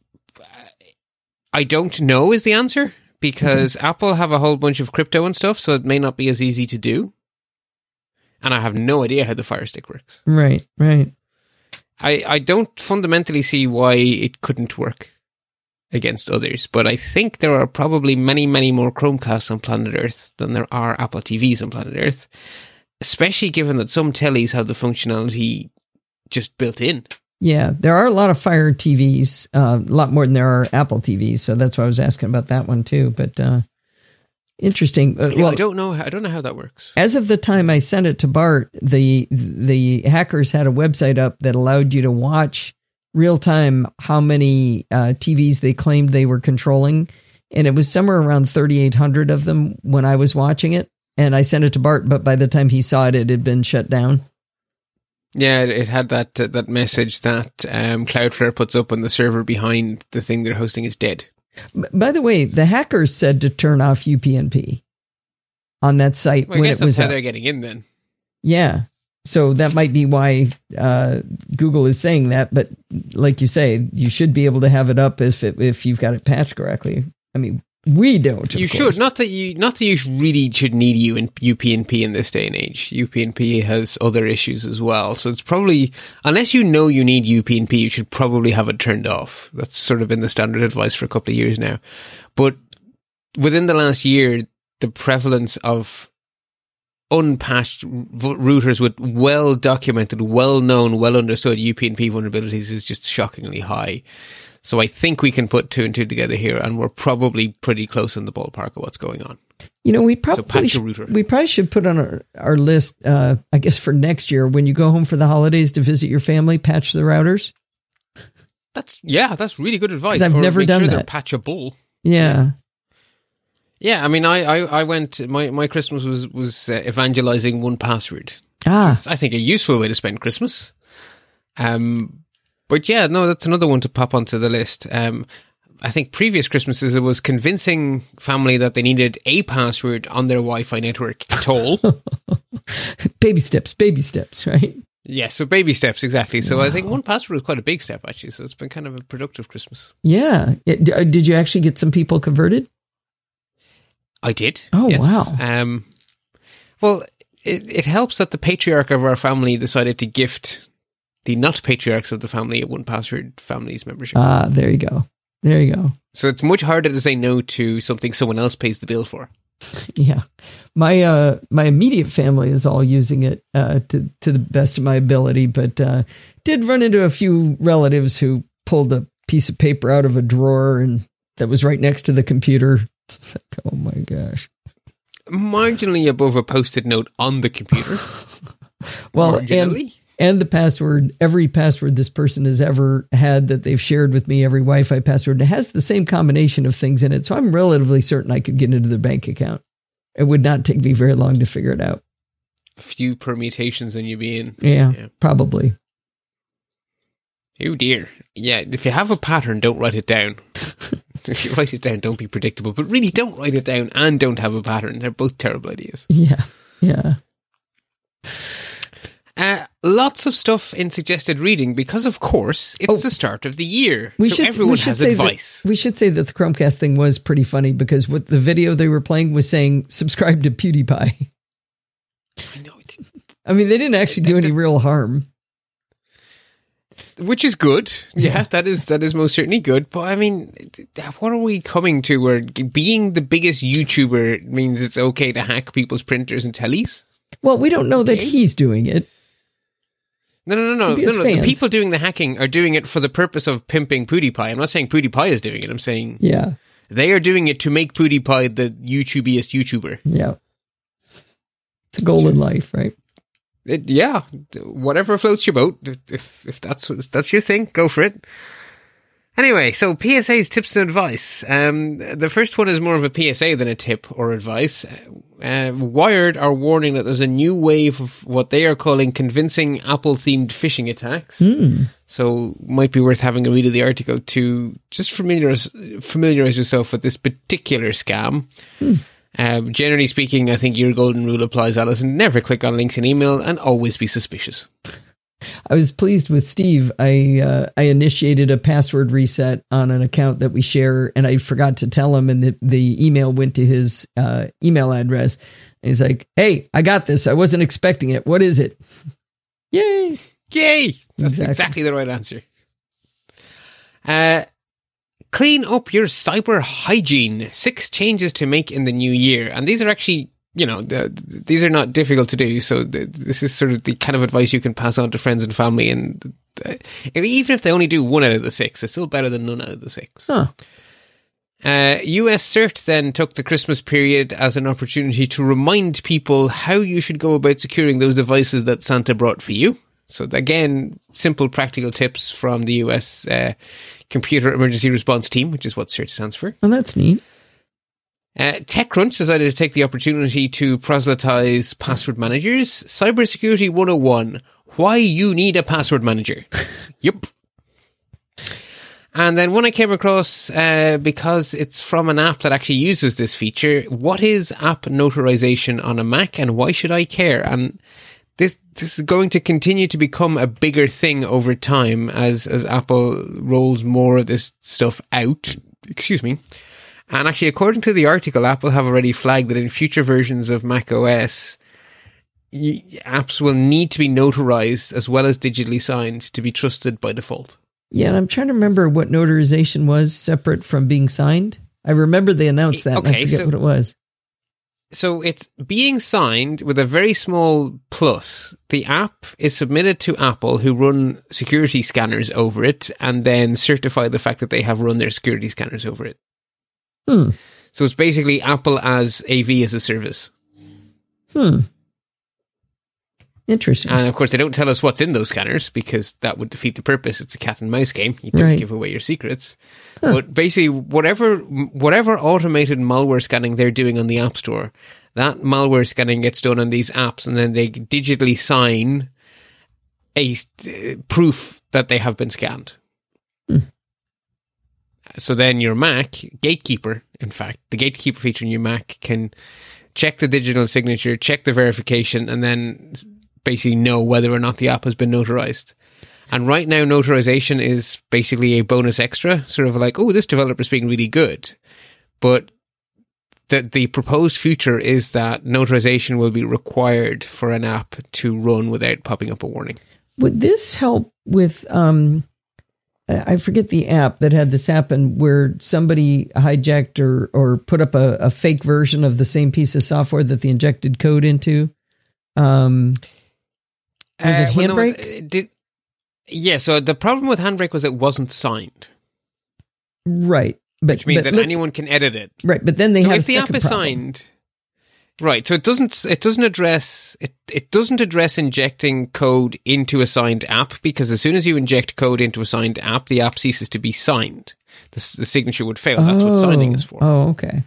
I don't know is the answer, because mm-hmm. Apple have a whole bunch of crypto and stuff, so it may not be as easy to do. And I have no idea how the Fire Stick works. Right, right. I, I don't fundamentally see why it couldn't work against others, but I think there are probably many, many more Chromecasts on planet Earth than there are Apple T Vs on planet Earth, especially given that some tellies have the functionality just built in. Yeah, there are a lot of Fire T Vs, uh, a lot more than there are Apple T Vs, so that's why I was asking about that one too, but... Uh... Interesting. Uh, well, I don't know. I don't know how that works. As of the time I sent it to Bart, the the hackers had a website up that allowed you to watch real time how many uh, T Vs they claimed they were controlling, and it was somewhere around thirty-eight hundred of them when I was watching it. And I sent it to Bart, but by the time he saw it, it had been shut down. Yeah, it had that uh, that message that um, Cloudflare puts up on the server behind the thing they're hosting is dead. By the way, the hackers said to turn off U P n P on that site well, when it was. I guess that's how up. They're getting in then. Yeah. So that might be why uh, Google is saying that. But like you say, you should be able to have it up if it, if you've got it patched correctly. I mean, we don't. You course. should. Not that you not that you really should need U P n P in this day and age. U P n P has other issues as well. So it's probably, unless you know you need U P n P, you should probably have it turned off. That's sort of been the standard advice for a couple of years now. But within the last year, the prevalence of unpatched routers with well-documented, well-known, well-understood U P n P vulnerabilities is just shockingly high. So I think we can put two and two together here, and we're probably pretty close in the ballpark of what's going on. You know, we probably, so patch your router. we probably should put on our, our list, uh, I guess, for next year, when you go home for the holidays to visit your family, patch the routers. That's Yeah, that's really good advice. I've or never make done sure that. They're patchable. Yeah. Yeah, I mean, I, I, I went, my, my Christmas was, was uh, evangelizing one password. Ah. Which is, I think, a useful way to spend Christmas. Um, But yeah, no, that's another one to pop onto the list. Um, I think previous Christmases, it was convincing family that they needed a password on their Wi-Fi network at all. Baby steps, baby steps, right? Yeah, so baby steps, exactly. So wow. I think one password was quite a big step, actually. So it's been kind of a productive Christmas. Yeah. Did you actually get some people converted? I did. Oh, yes. Wow. Um, well, it, it helps that the patriarch of our family decided to gift the not patriarchs of the family at one password Families membership. Ah, there you go. There you go. So it's much harder to say no to something someone else pays the bill for. Yeah. My uh, my immediate family is all using it uh, to, to the best of my ability, but uh, did run into a few relatives who pulled a piece of paper out of a drawer and that was right next to the computer. It's like, oh my gosh. Marginally above a post-it note on the computer. Well, marginally. And- And the password, every password this person has ever had that they've shared with me, every Wi-Fi password, it has the same combination of things in it. So I'm relatively certain I could get into their bank account. It would not take me very long to figure it out. A few permutations and you'd be in. Yeah, yeah, probably. Oh dear. Yeah, if you have a pattern, don't write it down. If you write it down, don't be predictable. But really, don't write it down and don't have a pattern. They're both terrible ideas. Yeah, yeah. Uh, lots of stuff in suggested reading because, of course, it's oh, the start of the year, so should, everyone has advice. That, we should say that the Chromecast thing was pretty funny because what the video they were playing was saying, subscribe to PewDiePie. I know. It I mean, they didn't actually that, do any that, real harm. Which is good. Yeah, yeah, that is that is most certainly good. But, I mean, what are we coming to where being the biggest YouTuber means it's okay to hack people's printers and tellies? Well, we don't know that he's doing it. No, no, no, no, no, no. The people doing the hacking are doing it for the purpose of pimping PewDiePie. I'm not saying PewDiePie is doing it. I'm saying yeah, they are doing it to make PewDiePie the YouTubiest YouTuber. Yeah. It's a goal in life, right? It, yeah. Whatever floats your boat. If if that's if that's your thing, go for it. Anyway, so P S As, tips and advice. Um, the first one is more of a P S A than a tip or advice. Uh, Wired are warning that there's a new wave of what they are calling convincing Apple-themed phishing attacks. Mm. So might be worth having a read of the article to just familiarize, familiarize yourself with this particular scam. Mm. Um, generally speaking, I think your golden rule applies, Alison. Never click on links in email and always be suspicious. I was pleased with Steve. I uh, I initiated a password reset on an account that we share, and I forgot to tell him, and the, the email went to his uh, email address. And he's like, hey, I got this. I wasn't expecting it. What is it? Yay. Yay. That's exactly, exactly the right answer. Uh, clean up your cyber hygiene. Six changes to make in the new year. And these are actually... You know, the, these are not difficult to do. So the, this is sort of the kind of advice you can pass on to friends and family. And uh, even if they only do one out of the six, it's still better than none out of the six. Huh. Uh, U S CERT then took the Christmas period as an opportunity to remind people how you should go about securing those devices that Santa brought for you. So again, simple practical tips from the U S uh, Computer Emergency Response Team, which is what CERT stands for. Oh, that's neat. Uh, TechCrunch decided to take the opportunity to proselytize password managers. Cybersecurity one oh one, why you need a password manager. Yep. And then one I came across, uh, because it's from an app that actually uses this feature. What is app notarization on a Mac and why should I care? And this, this is going to continue to become a bigger thing over time as, as Apple rolls more of this stuff out. Excuse me. And actually, according to the article, Apple have already flagged that in future versions of macOS, y- apps will need to be notarized as well as digitally signed to be trusted by default. Yeah, and I'm trying to remember what notarization was separate from being signed. I remember they announced that, okay, and I forget so, what it was. So it's being signed with a very small plus. The app is submitted to Apple, who run security scanners over it and then certify the fact that they have run their security scanners over it. Hmm. So it's basically Apple as A V as a service. Hmm. Interesting. And of course, they don't tell us what's in those scanners because that would defeat the purpose. It's a cat and mouse game. You don't right. give away your secrets. Huh. But basically, whatever whatever automated malware scanning they're doing on the App Store, that malware scanning gets done on these apps, and then they digitally sign a uh, proof that they have been scanned. Hmm. So then your Mac gatekeeper, in fact, the gatekeeper feature in your Mac can check the digital signature, check the verification, and then basically know whether or not the app has been notarized. And right now, notarization is basically a bonus extra, sort of like, oh, this developer's being really good. But the, the proposed future is that notarization will be required for an app to run without popping up a warning. Would this help with, um, I forget the app that had this happen, where somebody hijacked or, or put up a, a fake version of the same piece of software that they injected code into? Um Was it Handbrake? Uh, well, no, did, yeah, so the problem with Handbrake was it wasn't signed. Right. But, which means but that anyone can edit it. Right, but then they so have if the app is problem. signed. Right, so it doesn't it doesn't address it, it doesn't address injecting code into a signed app, because as soon as you inject code into a signed app, the app ceases to be signed. The, the signature would fail. That's oh. what signing is for. Oh, okay.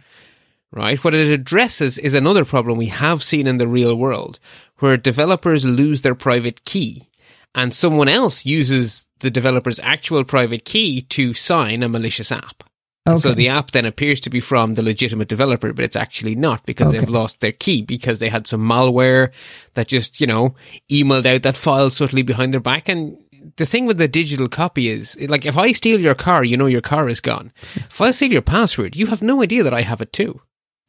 Right. What it addresses is another problem we have seen in the real world, where developers lose their private key and someone else uses the developer's actual private key to sign a malicious app. Okay. So the app then appears to be from the legitimate developer, but it's actually not, because okay. they've lost their key because they had some malware that just, you know, emailed out that file subtly behind their back. And the thing with the digital copy is, like, if I steal your car, you know your car is gone. If I steal your password, you have no idea that I have it too.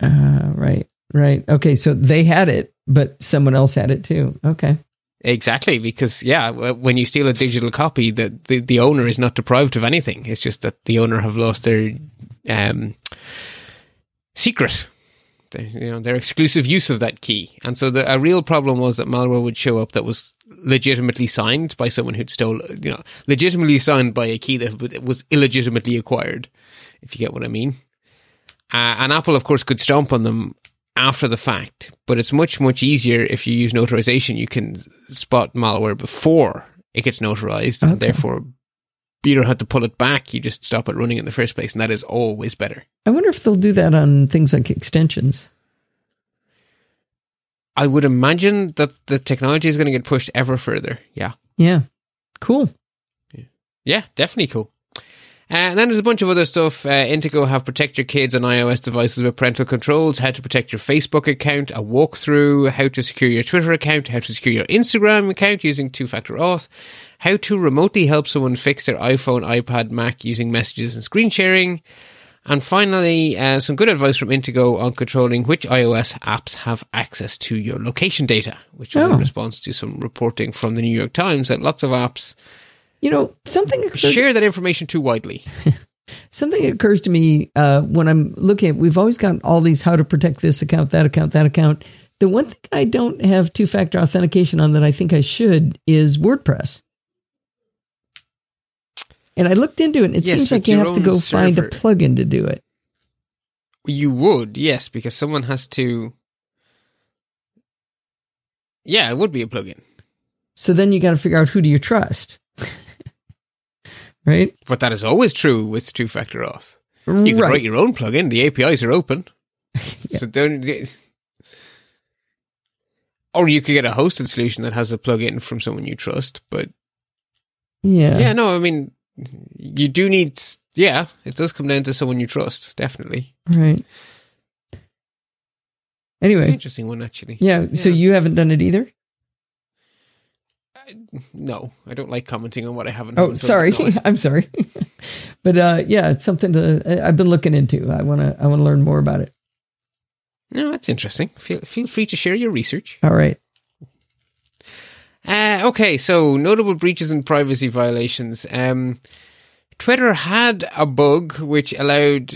Uh, right, right. Okay, so they had it, but someone else had it too. Okay. Exactly, because, yeah, when you steal a digital copy, the, the, the owner is not deprived of anything. It's just that the owner have lost their um, secret, their, you know, their exclusive use of that key. And so the, a real problem was that malware would show up that was legitimately signed by someone who'd stole, you know, legitimately signed by a key that was illegitimately acquired, if you get what I mean. Uh, and Apple, of course, could stomp on them after the fact, but it's much, much easier if you use notarization. You can spot malware before it gets notarized, okay. and therefore you don't have to pull it back. You just stop it running in the first place, and that is always better. I wonder if they'll do that on things like extensions. I would imagine that the technology is going to get pushed ever further, yeah. Yeah, cool. Yeah, yeah, definitely cool. And then there's a bunch of other stuff. Uh, Intego have protect your kids on iOS devices with parental controls, how to protect your Facebook account, a walkthrough, how to secure your Twitter account, how to secure your Instagram account using two-factor auth, how to remotely help someone fix their iPhone, iPad, Mac using messages and screen sharing. And finally, uh, some good advice from Intego on controlling which iOS apps have access to your location data, which was oh. in response to some reporting from the New York Times that lots of apps... You know, something occurs, share that information too widely. Something occurs to me uh, when I'm looking at, we've always got all these how to protect this account, that account, that account. The one thing I don't have two-factor authentication on that I think I should is WordPress. And I looked into it, and it yes, seems like you have to go server. find a plugin to do it. You would, yes, because someone has to... Yeah, it would be a plugin. So then you got to figure out who do you trust. Right, but that is always true with two-factor auth. You can right. write your own plugin. The A P Is are open, yeah. so don't. Get... Or you could get a hosted solution that has a plugin from someone you trust. But yeah, yeah, no, I mean, you do need. Yeah, it does come down to someone you trust, definitely. Right. Anyway, it's an interesting one, actually. Yeah, yeah. So you haven't done it either. No, I don't like commenting on what I haven't. Oh, sorry. I'm sorry. But uh, yeah, it's something to I've been looking into. I want to I want to learn more about it. No, that's interesting. Feel feel free to share your research. All right. Uh, okay, so notable breaches and privacy violations. Um, Twitter had a bug which allowed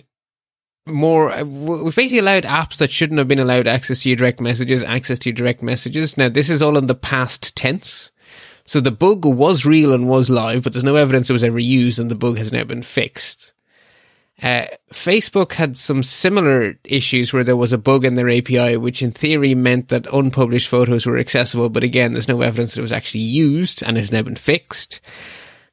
more, we've basically allowed apps that shouldn't have been allowed access to your direct messages, access to your direct messages. Now, this is all in the past tense. So the bug was real and was live, but there's no evidence it was ever used, and the bug has now been fixed. Uh, Facebook had some similar issues where there was a bug in their A P I, which in theory meant that unpublished photos were accessible. But again, there's no evidence that it was actually used and has now been fixed.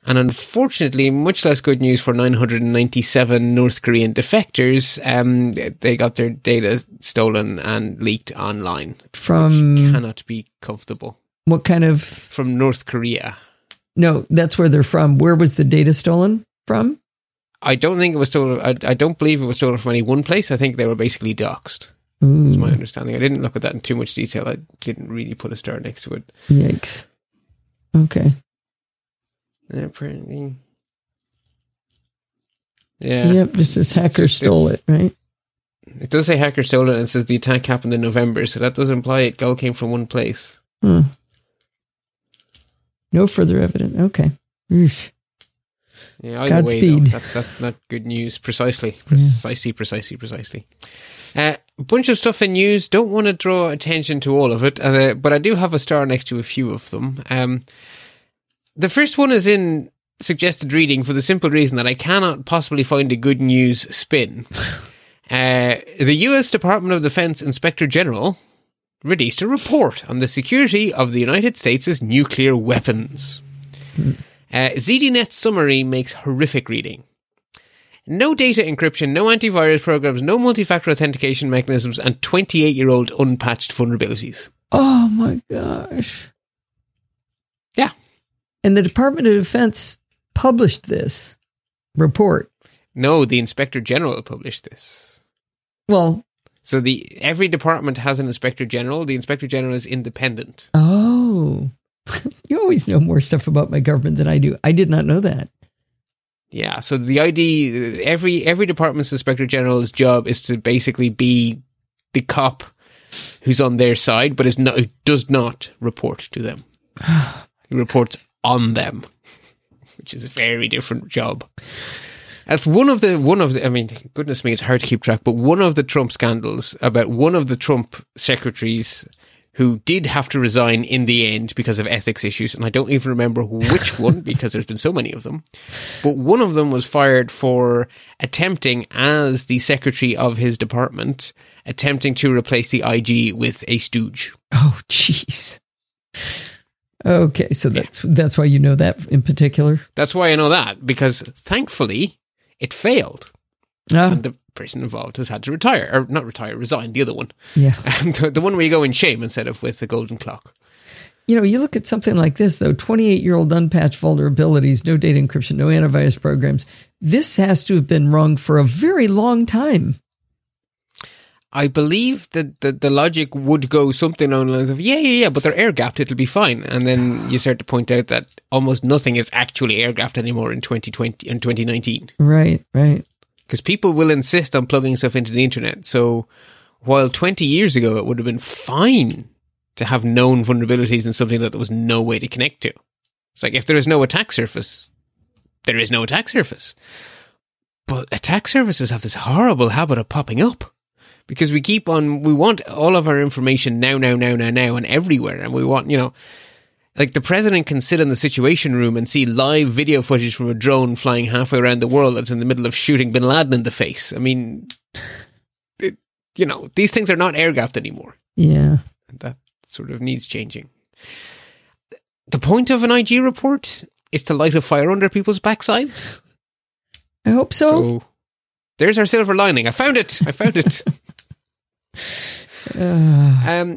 And unfortunately, much less good news for nine hundred ninety-seven North Korean defectors. Um, they got their data stolen and leaked online. From... Which cannot be comfortable. What kind of... From North Korea. No, that's where they're from. Where was the data stolen from? I don't think it was stolen. I, I don't believe it was stolen from any one place. I think they were basically doxxed. Mm. That's my understanding. I didn't look at that in too much detail. I didn't really put a star next to it. Yikes. Okay. They're pretty... Yeah. Yep, this is hacker it's, stole it's, it, right? It does say hacker stole it, and it says the attack happened in November, so that does imply it all came from one place. Hmm. No further evidence. Okay. Oof. Yeah, Godspeed. That's, that's not good news. Precisely. Precisely, yeah. precisely, precisely. A uh, bunch of stuff in news. Don't want to draw attention to all of it, uh, but I do have a star next to a few of them. Um, the first one is in suggested reading for the simple reason that I cannot possibly find a good news spin. uh, the U S Department of Defense Inspector General released a report on the security of the United States' nuclear weapons. Hmm. Uh, ZDNet's summary makes horrific reading. No data encryption, no antivirus programs, no multi-factor authentication mechanisms, and twenty-eight-year-old unpatched vulnerabilities. Oh my gosh. Yeah. And the Department of Defense published this report. No, the Inspector General published this. Well... So the every department has an Inspector General. The Inspector General is independent. Oh. You always know more stuff about my government than I do. I did not know that. Yeah, so the I D, every every department's Inspector General's job is to basically be the cop who's on their side, but is not, does not report to them. He reports on them, which is a very different job. That's one of the, one of the, I mean, goodness me, it's hard to keep track, but one of the Trump scandals about one of the Trump secretaries who did have to resign in the end because of ethics issues. And I don't even remember which one because there's been so many of them. But one of them was fired for attempting, as the secretary of his department, attempting to replace the I G with a stooge. Oh, jeez. Okay, so that's, yeah. that's why you know that in particular? That's why I know that, because thankfully it failed. Ah. And the person involved has had to retire, or not retire, resign, the other one. Yeah. Um, the, the one where you go in shame instead of with the golden clock. You know, you look at something like this, though, twenty-eight-year-old unpatched vulnerabilities, no data encryption, no antivirus programs. This has to have been wrong for a very long time. I believe that the, the logic would go something along the lines of, yeah, yeah, yeah, but they're air-gapped, it'll be fine. And then you start to point out that almost nothing is actually air-gapped anymore in twenty twenty and twenty nineteen. Right, right. Because people will insist on plugging stuff into the internet. So while twenty years ago it would have been fine to have known vulnerabilities in something that there was no way to connect to. It's like, if there is no attack surface, there is no attack surface. But attack surfaces have this horrible habit of popping up. Because we keep on, we want all of our information now, now, now, now, now, and everywhere. And we want, you know, like the president can sit in the Situation Room and see live video footage from a drone flying halfway around the world that's in the middle of shooting bin Laden in the face. I mean, it, you know, these things are not air-gapped anymore. Yeah. And that sort of needs changing. The point of an I G report is to light a fire under people's backsides. I hope so. So there's our silver lining. I found it. I found it. um,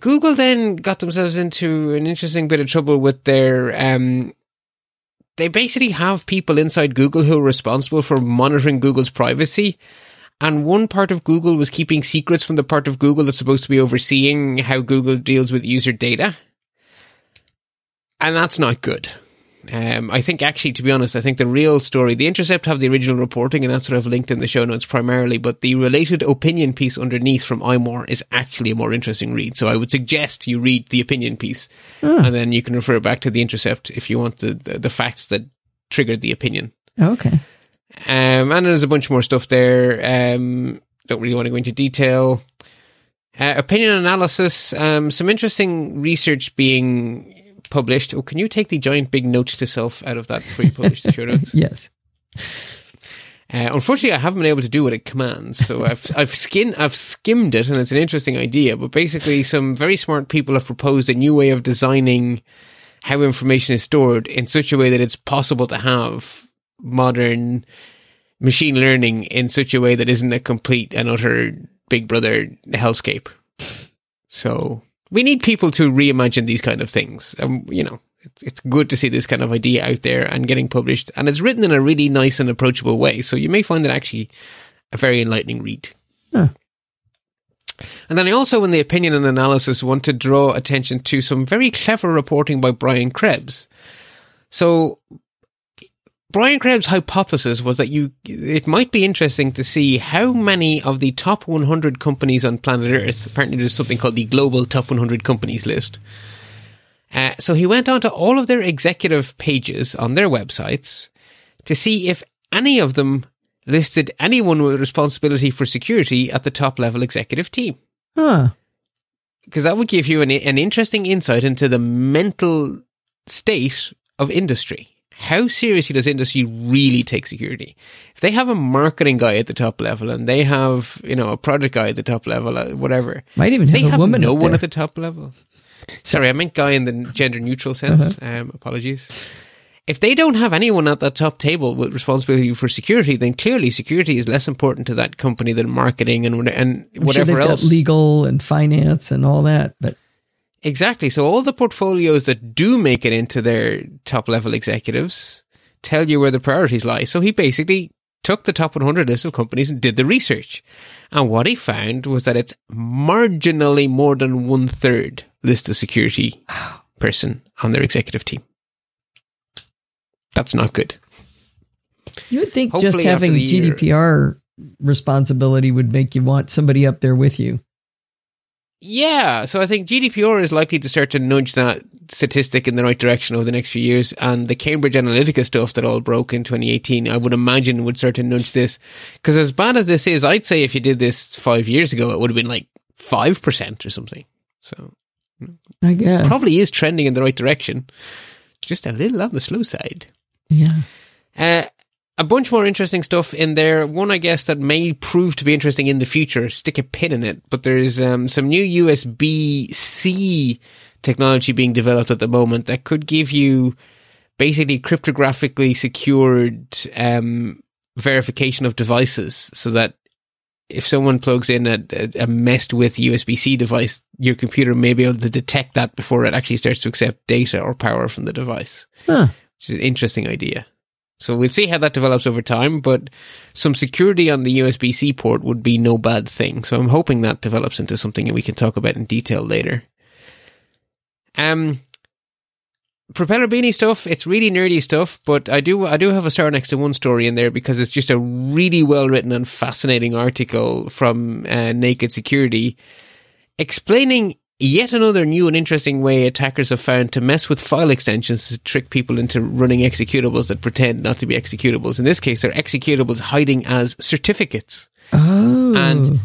Google then got themselves into an interesting bit of trouble with their... Um, they basically have people inside Google who are responsible for monitoring Google's privacy. And one part of Google was keeping secrets from the part of Google that's supposed to be overseeing how Google deals with user data. And that's not good. Um, I think actually, to be honest, I think the real story, The Intercept have the original reporting, and that's what I've linked in the show notes primarily, but the related opinion piece underneath from iMore is actually a more interesting read. So I would suggest you read the opinion piece, oh. and then you can refer back to The Intercept if you want the, the, the facts that triggered the opinion. Okay. Um, and there's a bunch more stuff there. Um, don't really want to go into detail. Uh, opinion analysis. Um, some interesting research being published. Oh, can you take the giant big note to self out of that before you publish the show notes? Yes. Uh, unfortunately, I haven't been able to do what it commands, so I've I've skin I've skimmed it, and it's an interesting idea. But basically, some very smart people have proposed a new way of designing how information is stored in such a way that it's possible to have modern machine learning in such a way that isn't a complete and utter Big Brother hellscape. So we need people to reimagine these kind of things. Um, you know. It's good to see this kind of idea out there and getting published. And it's written in a really nice and approachable way. So you may find it actually a very enlightening read. Yeah. And then I also, in the opinion and analysis, want to draw attention to some very clever reporting by Brian Krebs. So Brian Krebs' hypothesis was that you it might be interesting to see how many of the top one hundred companies on planet Earth, apparently there's something called the Global Top one hundred Companies list. Uh, so he went on to all of their executive pages on their websites to see if any of them listed anyone with responsibility for security at the top-level executive team. Huh. Because that would give you an, an interesting insight into the mental state of industry. How seriously does industry really take security? If they have a marketing guy at the top level and they have, you know, a product guy at the top level, whatever. Might even have they a have woman no one at the top level. Sorry, I meant guy in the gender-neutral sense. Uh-huh. Um, apologies. If they don't have anyone at that top table with responsibility for security, then clearly security is less important to that company than marketing and and I'm whatever sure else. Got legal and finance and all that, but exactly. So all the portfolios that do make it into their top-level executives tell you where the priorities lie. So he basically took the top one hundred list of companies and did the research. And what he found was that it's marginally more than one-third list a security person on their executive team. That's not good. You would think Hopefully just having G D P R responsibility would make you want somebody up there with you. Yeah, so I think G D P R is likely to start to nudge that statistic in the right direction over the next few years, and the Cambridge Analytica stuff that all broke in twenty eighteen, I would imagine would start to nudge this, because as bad as this is, I'd say if you did this five years ago, it would have been like five percent or something. So I guess. It probably is trending in the right direction, just a little on the slow side. Yeah. Uh, a bunch more interesting stuff in there. One, I guess, that may prove to be interesting in the future. Stick a pin in it. But there's um, some new U S B C technology being developed at the moment that could give you basically cryptographically secured um, verification of devices, so that if someone plugs in a, a messed with U S B C device, your computer may be able to detect that before it actually starts to accept data or power from the device, huh. Which is an interesting idea. So we'll see how that develops over time, but some security on the U S B C port would be no bad thing. So I'm hoping that develops into something that we can talk about in detail later. Um, Propeller Beanie stuff, it's really nerdy stuff, but I do I do have a star next to one story in there because it's just a really well-written and fascinating article from uh, Naked Security explaining yet another new and interesting way attackers have found to mess with file extensions to trick people into running executables that pretend not to be executables. In this case, they're executables hiding as certificates. Oh. And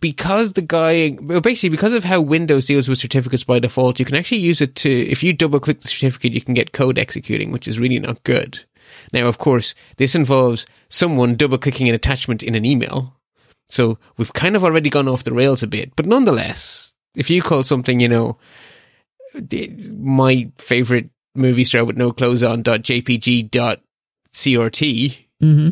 because the guy, basically because of how Windows deals with certificates by default, you can actually use it to, if you double click the certificate, you can get code executing, which is really not good. Now, of course, this involves someone double clicking an attachment in an email. So we've kind of already gone off the rails a bit, but nonetheless, if you call something, you know, my favorite movie star with no clothes on .jpg.crt, mm-hmm.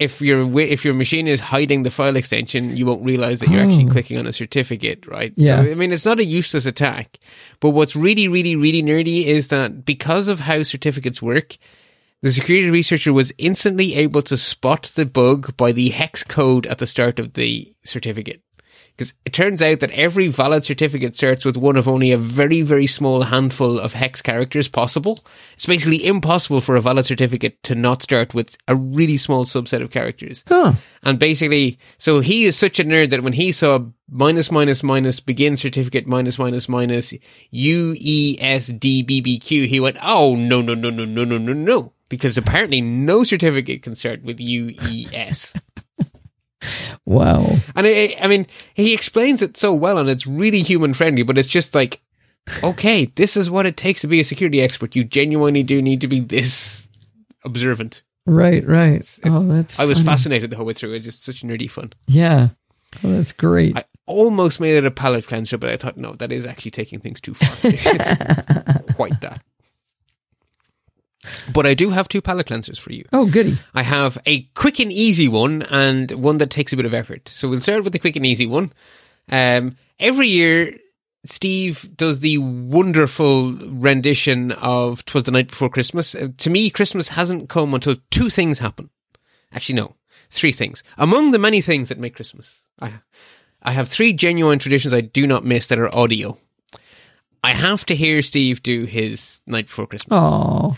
if your if your machine is hiding the file extension, you won't realize that you're oh. actually clicking on a certificate, right? Yeah. So, I mean, it's not a useless attack, but what's really, really, really nerdy is that because of how certificates work, the security researcher was instantly able to spot the bug by the hex code at the start of the certificate. Because it turns out that every valid certificate starts with one of only a very, very small handful of hex characters possible. It's basically impossible for a valid certificate to not start with a really small subset of characters. Huh. And basically, so he is such a nerd that when he saw minus, minus, minus, begin certificate, minus, minus, minus, U E S D B B Q, he went, oh, no, no, no, no, no, no, no, no. because apparently no certificate can start with U E S. Wow. And I, I mean, he explains it so well, and it's really human friendly, but it's just like, okay, this is what it takes to be a security expert. You genuinely do need to be this observant. Right, right. It's, it's, oh, that's funny. I was fascinated the whole way through. It's just such nerdy fun. Yeah. Oh, that's great. I almost made it a palate cleanser, but I thought, no, that is actually taking things too far. It's quite that. But I do have two palate cleansers for you. Oh, goody. I have a quick and easy one and one that takes a bit of effort. So we'll start with the quick and easy one. Um, every year, Steve does the wonderful rendition of "'Twas the Night Before Christmas." Uh, to me, Christmas hasn't come until two things happen. Actually, no, three things. Among the many things that make Christmas, I, I have three genuine traditions I do not miss that are audio. I have to hear Steve do his Night Before Christmas. Aww.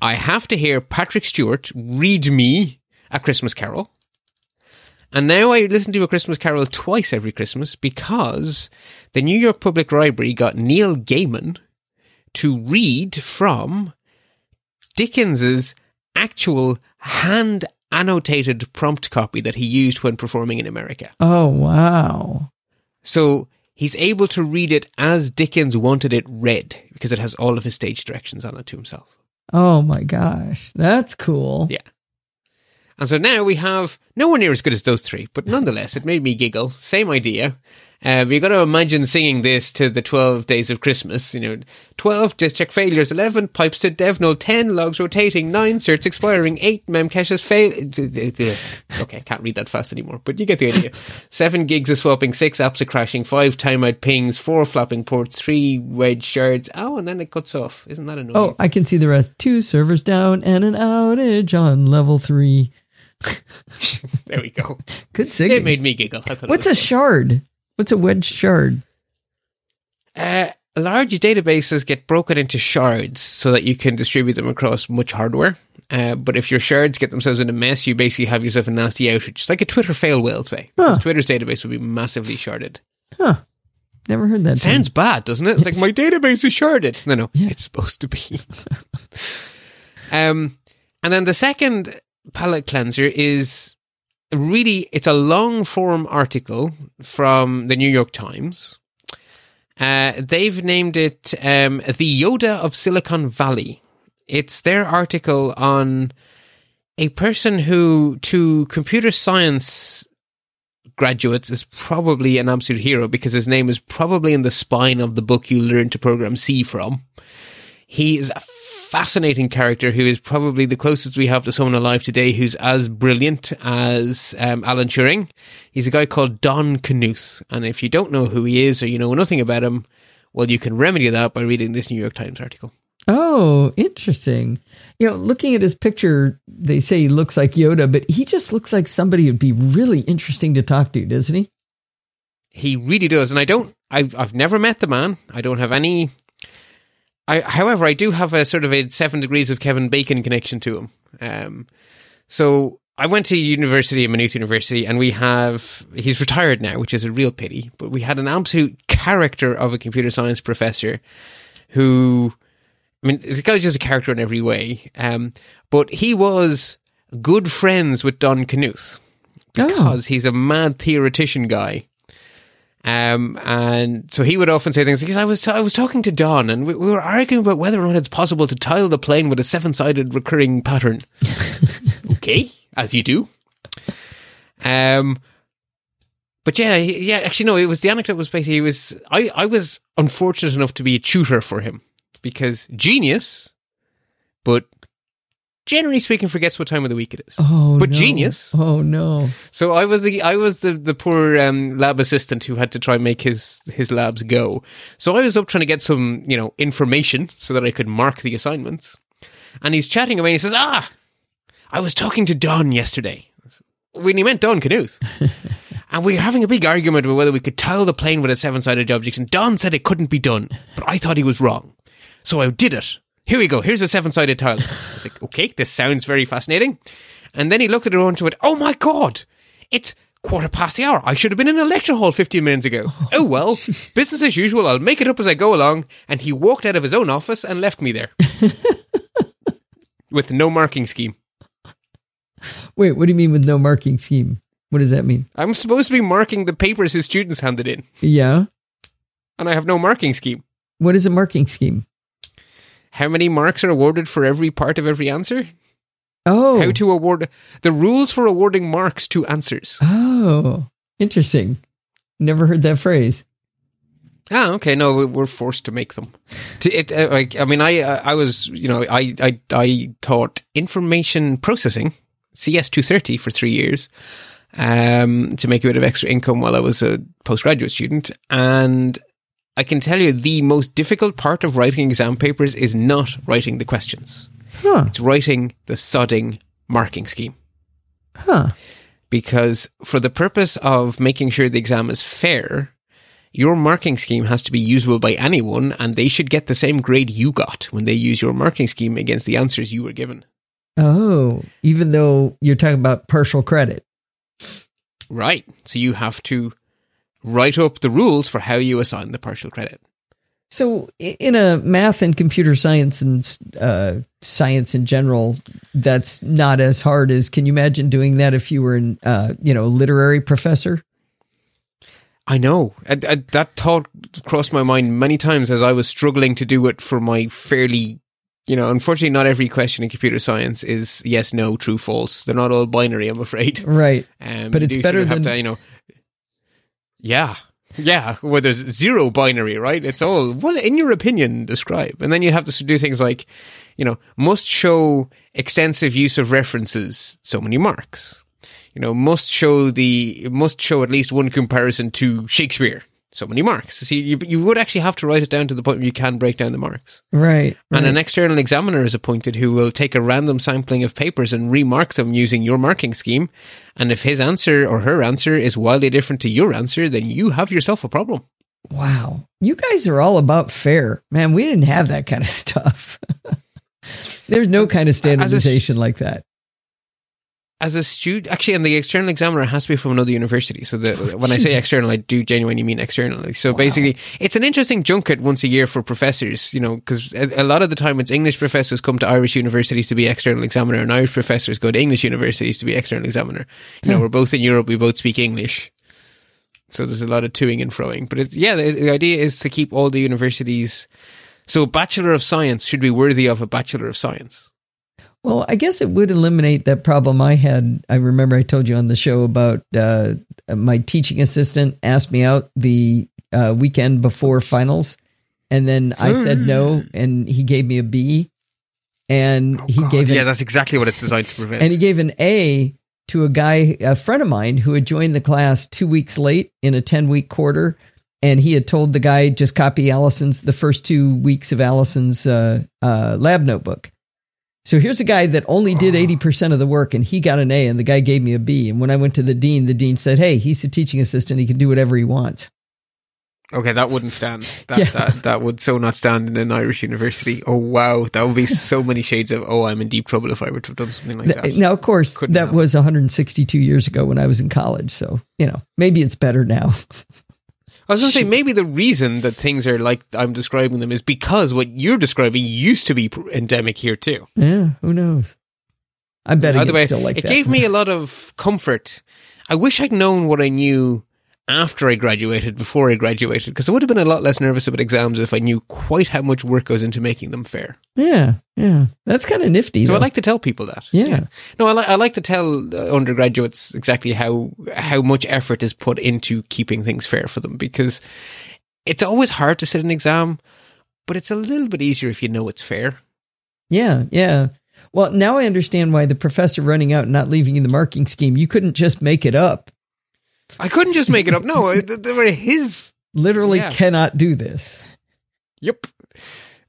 I have to hear Patrick Stewart read me A Christmas Carol. And now I listen to A Christmas Carol twice every Christmas because the New York Public Library got Neil Gaiman to read from Dickens's actual hand-annotated prompt copy that he used when performing in America. Oh, wow. So he's able to read it as Dickens wanted it read because it has all of his stage directions on it to himself. Oh my gosh, that's cool. Yeah. And so now we have nowhere near as good as those three, but nonetheless, it made me giggle. Same idea. Uh, we've got to imagine singing this to the twelve days of Christmas. You know, twelve, disk check failures, eleven, pipes to Devnal, ten, logs rotating, nine, certs expiring, eight, memcaches fail... Okay, I can't read that fast anymore, but you get the idea. seven gigs of swapping, six apps are crashing, five timeout pings, four flapping ports, three wedge shards. Oh, and then it cuts off. Isn't that annoying? Oh, I can see the rest. two servers down and an outage on level three. There we go. Good singing. It made me giggle. I thought What's it was a fun. shard? What's a wedge shard? Uh, large databases get broken into shards so that you can distribute them across much hardware. Uh, but if your shards get themselves in a mess, you basically have yourself a nasty outage. It's like a Twitter fail whale, say. Huh. Twitter's database would be massively sharded. Huh. Never heard that. Sounds term. bad, doesn't it? It's yes. like, my database is sharded. No, no, yeah. It's supposed to be. um, And then the second palette cleanser is... Really, it's a long-form article from the New York Times. Uh, they've named it um, The Yoda of Silicon Valley. It's their article on a person who, to computer science graduates, is probably an absolute hero because his name is probably in the spine of the book you learn to program C from. He is a fascinating character who is probably the closest we have to someone alive today who's as brilliant as um, Alan Turing. He's a guy called Don Knuth, and if you don't know who he is or you know nothing about him, well, you can remedy that by reading this New York Times article. Oh, interesting. You know, looking at his picture, they say he looks like Yoda, but he just looks like somebody who'd be really interesting to talk to, doesn't he? He really does, and I don't, I've, I've never met the man. I don't have any... I, however, I do have a sort of a seven degrees of Kevin Bacon connection to him. Um, so I went to university, Maynooth University, and we have, he's retired now, which is a real pity, but we had an absolute character of a computer science professor who, I mean, this guy's just a character in every way. Um, but he was good friends with Don Knuth because oh. he's a mad theoretician guy. Um, and so he would often say things like, I was, t- I was talking to Don and we, we were arguing about whether or not it's possible to tile the plane with a seven-sided recurring pattern. Okay, as you do. Um, but yeah, yeah, actually, no, it was, the anecdote was basically, he was, I, I was unfortunate enough to be a tutor for him because genius, but generally speaking, forgets what time of the week it is. Oh, but no. genius. Oh no! So I was the I was the the poor um, lab assistant who had to try and make his his labs go. So I was up trying to get some you know information so that I could mark the assignments. And he's chatting away. And he says, "Ah, I was talking to Don yesterday." When he meant Don Knuth. And we were having a big argument about whether we could tile the plane with a seven-sided object. And Don said it couldn't be done, but I thought he was wrong. So I did it. Here we go. Here's a seven-sided tile. I was like, okay, this sounds very fascinating. And then he looked at her and went, oh my God, it's quarter past the hour. I should have been in a lecture hall fifteen minutes ago. Oh, oh well, geez. Business as usual. I'll make it up as I go along. And he walked out of his own office and left me there. with no marking scheme. Wait, what do you mean with no marking scheme? What does that mean? I'm supposed to be marking the papers his students handed in. Yeah. And I have no marking scheme. What is a marking scheme? How many marks are awarded for every part of every answer? Oh. How to award... The rules for awarding marks to answers. Oh, interesting. Never heard that phrase. Ah, okay. No, we're forced to make them. To it, uh, like, I mean, I, uh, I was, you know, I, I, I taught information processing, C S two thirty, for three years, um, to make a bit of extra income while I was a postgraduate student. And I can tell you, the most difficult part of writing exam papers is not writing the questions. Huh. It's writing the sodding marking scheme. Huh. Because for the purpose of making sure the exam is fair, your marking scheme has to be usable by anyone, and they should get the same grade you got when they use your marking scheme against the answers you were given. Oh, even though you're talking about partial credit. Right. So you have to write up the rules for how you assign the partial credit. So in a math and computer science and uh, science in general, that's not as hard as, can you imagine doing that if you were in, uh, you know, a literary professor? I know. I, I, that thought crossed my mind many times as I was struggling to do it for my fairly, you know, unfortunately not every question in computer science is yes, no, true, false. They're not all binary, I'm afraid. Right. Um, but it's better sort of than... Have to, you know, yeah. Yeah. Well, there's zero binary, right? It's all, well, in your opinion, describe. And then you have to do things like, you know, must show extensive use of references, so many marks. You know, must show the must show at least one comparison to Shakespeare. So many marks. See, you you would actually have to write it down to the point where you can break down the marks. Right. And right. An external examiner is appointed who will take a random sampling of papers and remark them using your marking scheme. And if his answer or her answer is wildly different to your answer, then you have yourself a problem. Wow. You guys are all about fair. Man, we didn't have that kind of stuff. There's no kind of standardization sh- like that. As a student, actually, and the external examiner has to be from another university. So the, oh, when I say external, I do genuinely mean externally. So wow. Basically, it's an interesting junket once a year for professors, you know, because a, a lot of the time it's English professors come to Irish universities to be external examiner and Irish professors go to English universities to be external examiner. You hmm. know, we're both in Europe, we both speak English. So there's a lot of toing and froing. But it, yeah, the, the idea is to keep all the universities. So a Bachelor of Science should be worthy of a Bachelor of Science. Well, I guess it would eliminate that problem I had. I remember I told you on the show about uh, my teaching assistant asked me out the uh, weekend before finals, and then I said no, and he gave me a B, and oh, he God. gave an, yeah, that's exactly what it's designed to prevent. And he gave an A to a guy, a friend of mine, who had joined the class two weeks late in a ten-week quarter, and he had told the guy just copy Allison's the first two weeks of Allison's uh, uh, lab notebook. So here's a guy that only did eighty percent of the work, and he got an A, and the guy gave me a B. And when I went to the dean, the dean said, hey, he's a teaching assistant. He can do whatever he wants. Okay, that wouldn't stand. That yeah. that, that would so not stand in an Irish university. Oh, wow. That would be so many shades of, oh, I'm in deep trouble if I were to have done something like that. Now, of course, Couldn't that happen. was one hundred sixty-two years ago when I was in college. So, you know, maybe it's better now. I was going to say, maybe the reason that things are like I'm describing them is because what you're describing used to be endemic here too. Yeah, who knows? I'm betting it's still like that. It gave me a lot of comfort. I wish I'd known what I knew after I graduated, before I graduated, because I would have been a lot less nervous about exams if I knew quite how much work goes into making them fair. Yeah, yeah. That's kind of nifty. So though. I like to tell people that. Yeah. yeah. No, I, li- I like to tell uh, undergraduates exactly how, how much effort is put into keeping things fair for them, because it's always hard to sit an exam, but it's a little bit easier if you know it's fair. Yeah, yeah. Well, now I understand why the professor running out and not leaving you the marking scheme, you couldn't just make it up. I couldn't just make it up. No, they were his. Literally yeah. cannot do this. Yep.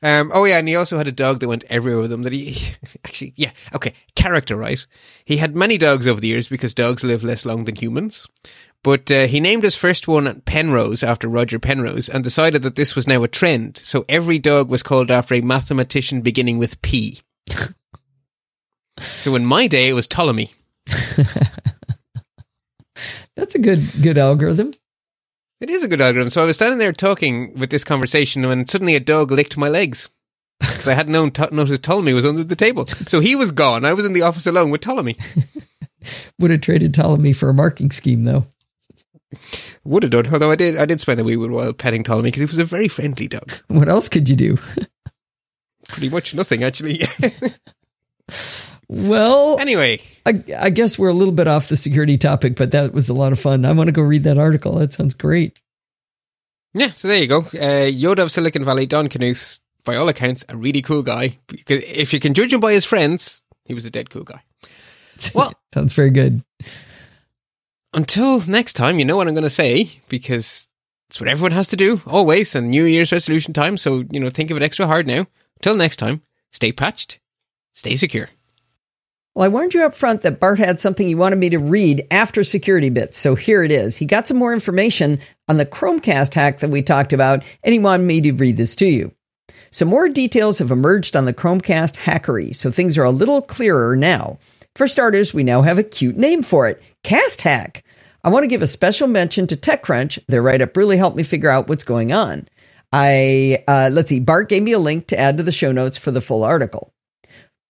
Um, oh, yeah, and he also had a dog that went everywhere with him that he... Actually, yeah, okay, character, right? He had many dogs over the years because dogs live less long than humans. But uh, he named his first one Penrose after Roger Penrose and decided that this was now a trend. So every dog was called after a mathematician beginning with P. So in my day, it was Ptolemy. That's a good good algorithm. It is a good algorithm. So I was standing there talking with this conversation when suddenly a dog licked my legs. because I hadn't known, noticed Ptolemy was under the table. So he was gone. I was in the office alone with Ptolemy. Would have traded Ptolemy for a marking scheme, though. Would have done, although I did I did spend a wee while petting Ptolemy because he was a very friendly dog. What else could you do? Pretty much nothing, actually. Well, anyway, I, I guess we're a little bit off the security topic, but that was a lot of fun. I want to go read that article. That sounds great. Yeah, so there you go. Uh, Yoda of Silicon Valley, Don Knuth, by all accounts, a really cool guy. If you can judge him by his friends, he was a dead cool guy. Well, sounds very good. Until next time, you know what I'm going to say, because it's what everyone has to do, always, and New Year's resolution time, so, you know, think of it extra hard now. Until next time, stay patched, stay secure. Well, I warned you up front that Bart had something he wanted me to read after Security Bits, so here it is. He got some more information on the Chromecast hack that we talked about, and he wanted me to read this to you. Some more details have emerged on the Chromecast hackery, so things are a little clearer now. For starters, we now have a cute name for it, Cast Hack. I want to give a special mention to TechCrunch. Their write-up really helped me figure out what's going on. I, uh, let's see, Bart gave me a link to add to the show notes for the full article.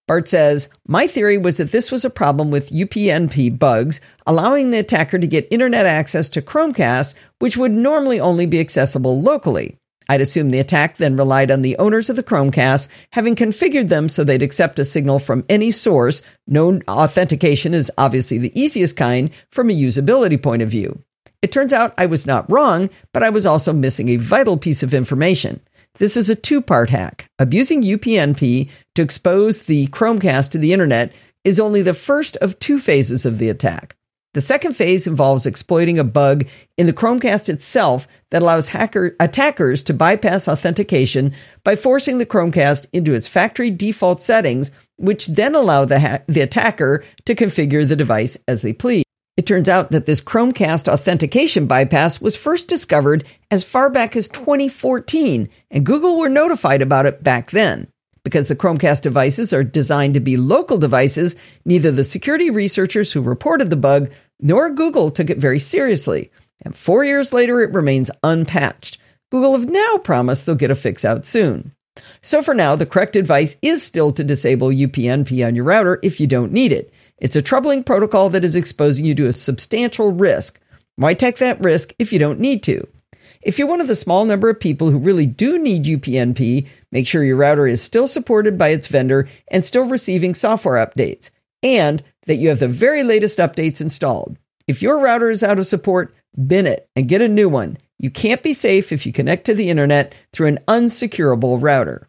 Bart says, my theory was that this was a problem with U P n P bugs, allowing the attacker to get internet access to Chromecast, which would normally only be accessible locally. I'd assume the attack then relied on the owners of the Chromecast having configured them so they'd accept a signal from any source. No authentication is obviously the easiest kind from a usability point of view. It turns out I was not wrong, but I was also missing a vital piece of information. This is a two-part hack. Abusing U P n P to expose the Chromecast to the internet is only the first of two phases of the attack. The second phase involves exploiting a bug in the Chromecast itself that allows hacker attackers to bypass authentication by forcing the Chromecast into its factory default settings, which then allow the, ha- the attacker to configure the device as they please. It turns out that this Chromecast authentication bypass was first discovered as far back as twenty fourteen, and Google were notified about it back then. Because the Chromecast devices are designed to be local devices, neither the security researchers who reported the bug nor Google took it very seriously. And four years later, it remains unpatched. Google have now promised they'll get a fix out soon. So for now, the correct advice is still to disable U P n P on your router if you don't need it. It's a troubling protocol that is exposing you to a substantial risk. Why take that risk if you don't need to? If you're one of the small number of people who really do need U P n P, make sure your router is still supported by its vendor and still receiving software updates, and that you have the very latest updates installed. If your router is out of support, bin it and get a new one. You can't be safe if you connect to the internet through an unsecurable router.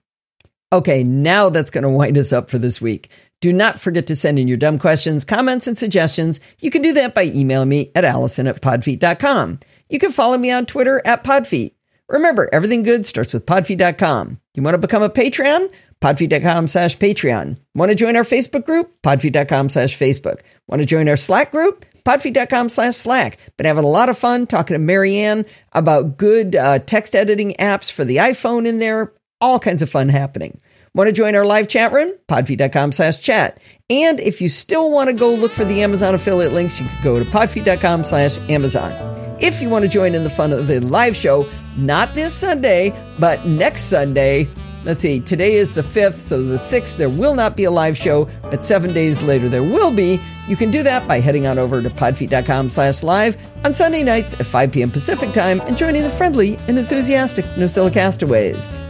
Okay, now that's going to wind us up for this week. Do not forget to send in your dumb questions, comments, and suggestions. You can do that by emailing me at allison at podfeet dot com. You can follow me on Twitter at podfeet. Remember, everything good starts with podfeet dot com. You want to become a Patreon? podfeet dot com slash Patreon. Want to join our Facebook group? podfeet dot com slash Facebook. Want to join our Slack group? podfeet dot com slash Slack. Been having a lot of fun talking to Marianne about good uh, text editing apps for the iPhone in there. All kinds of fun happening. Want to join our live chat room? podfeet dot com slash chat. And if you still want to go look for the Amazon affiliate links, you can go to podfeet dot com slash Amazon. If you want to join in the fun of the live show, not this Sunday, but next Sunday. Let's see, today is the fifth, so the sixth, there will not be a live show, but seven days later there will be. You can do that by heading on over to podfeet dot com slash live on Sunday nights at five p.m. Pacific time and joining the friendly and enthusiastic NoSilla Castaways.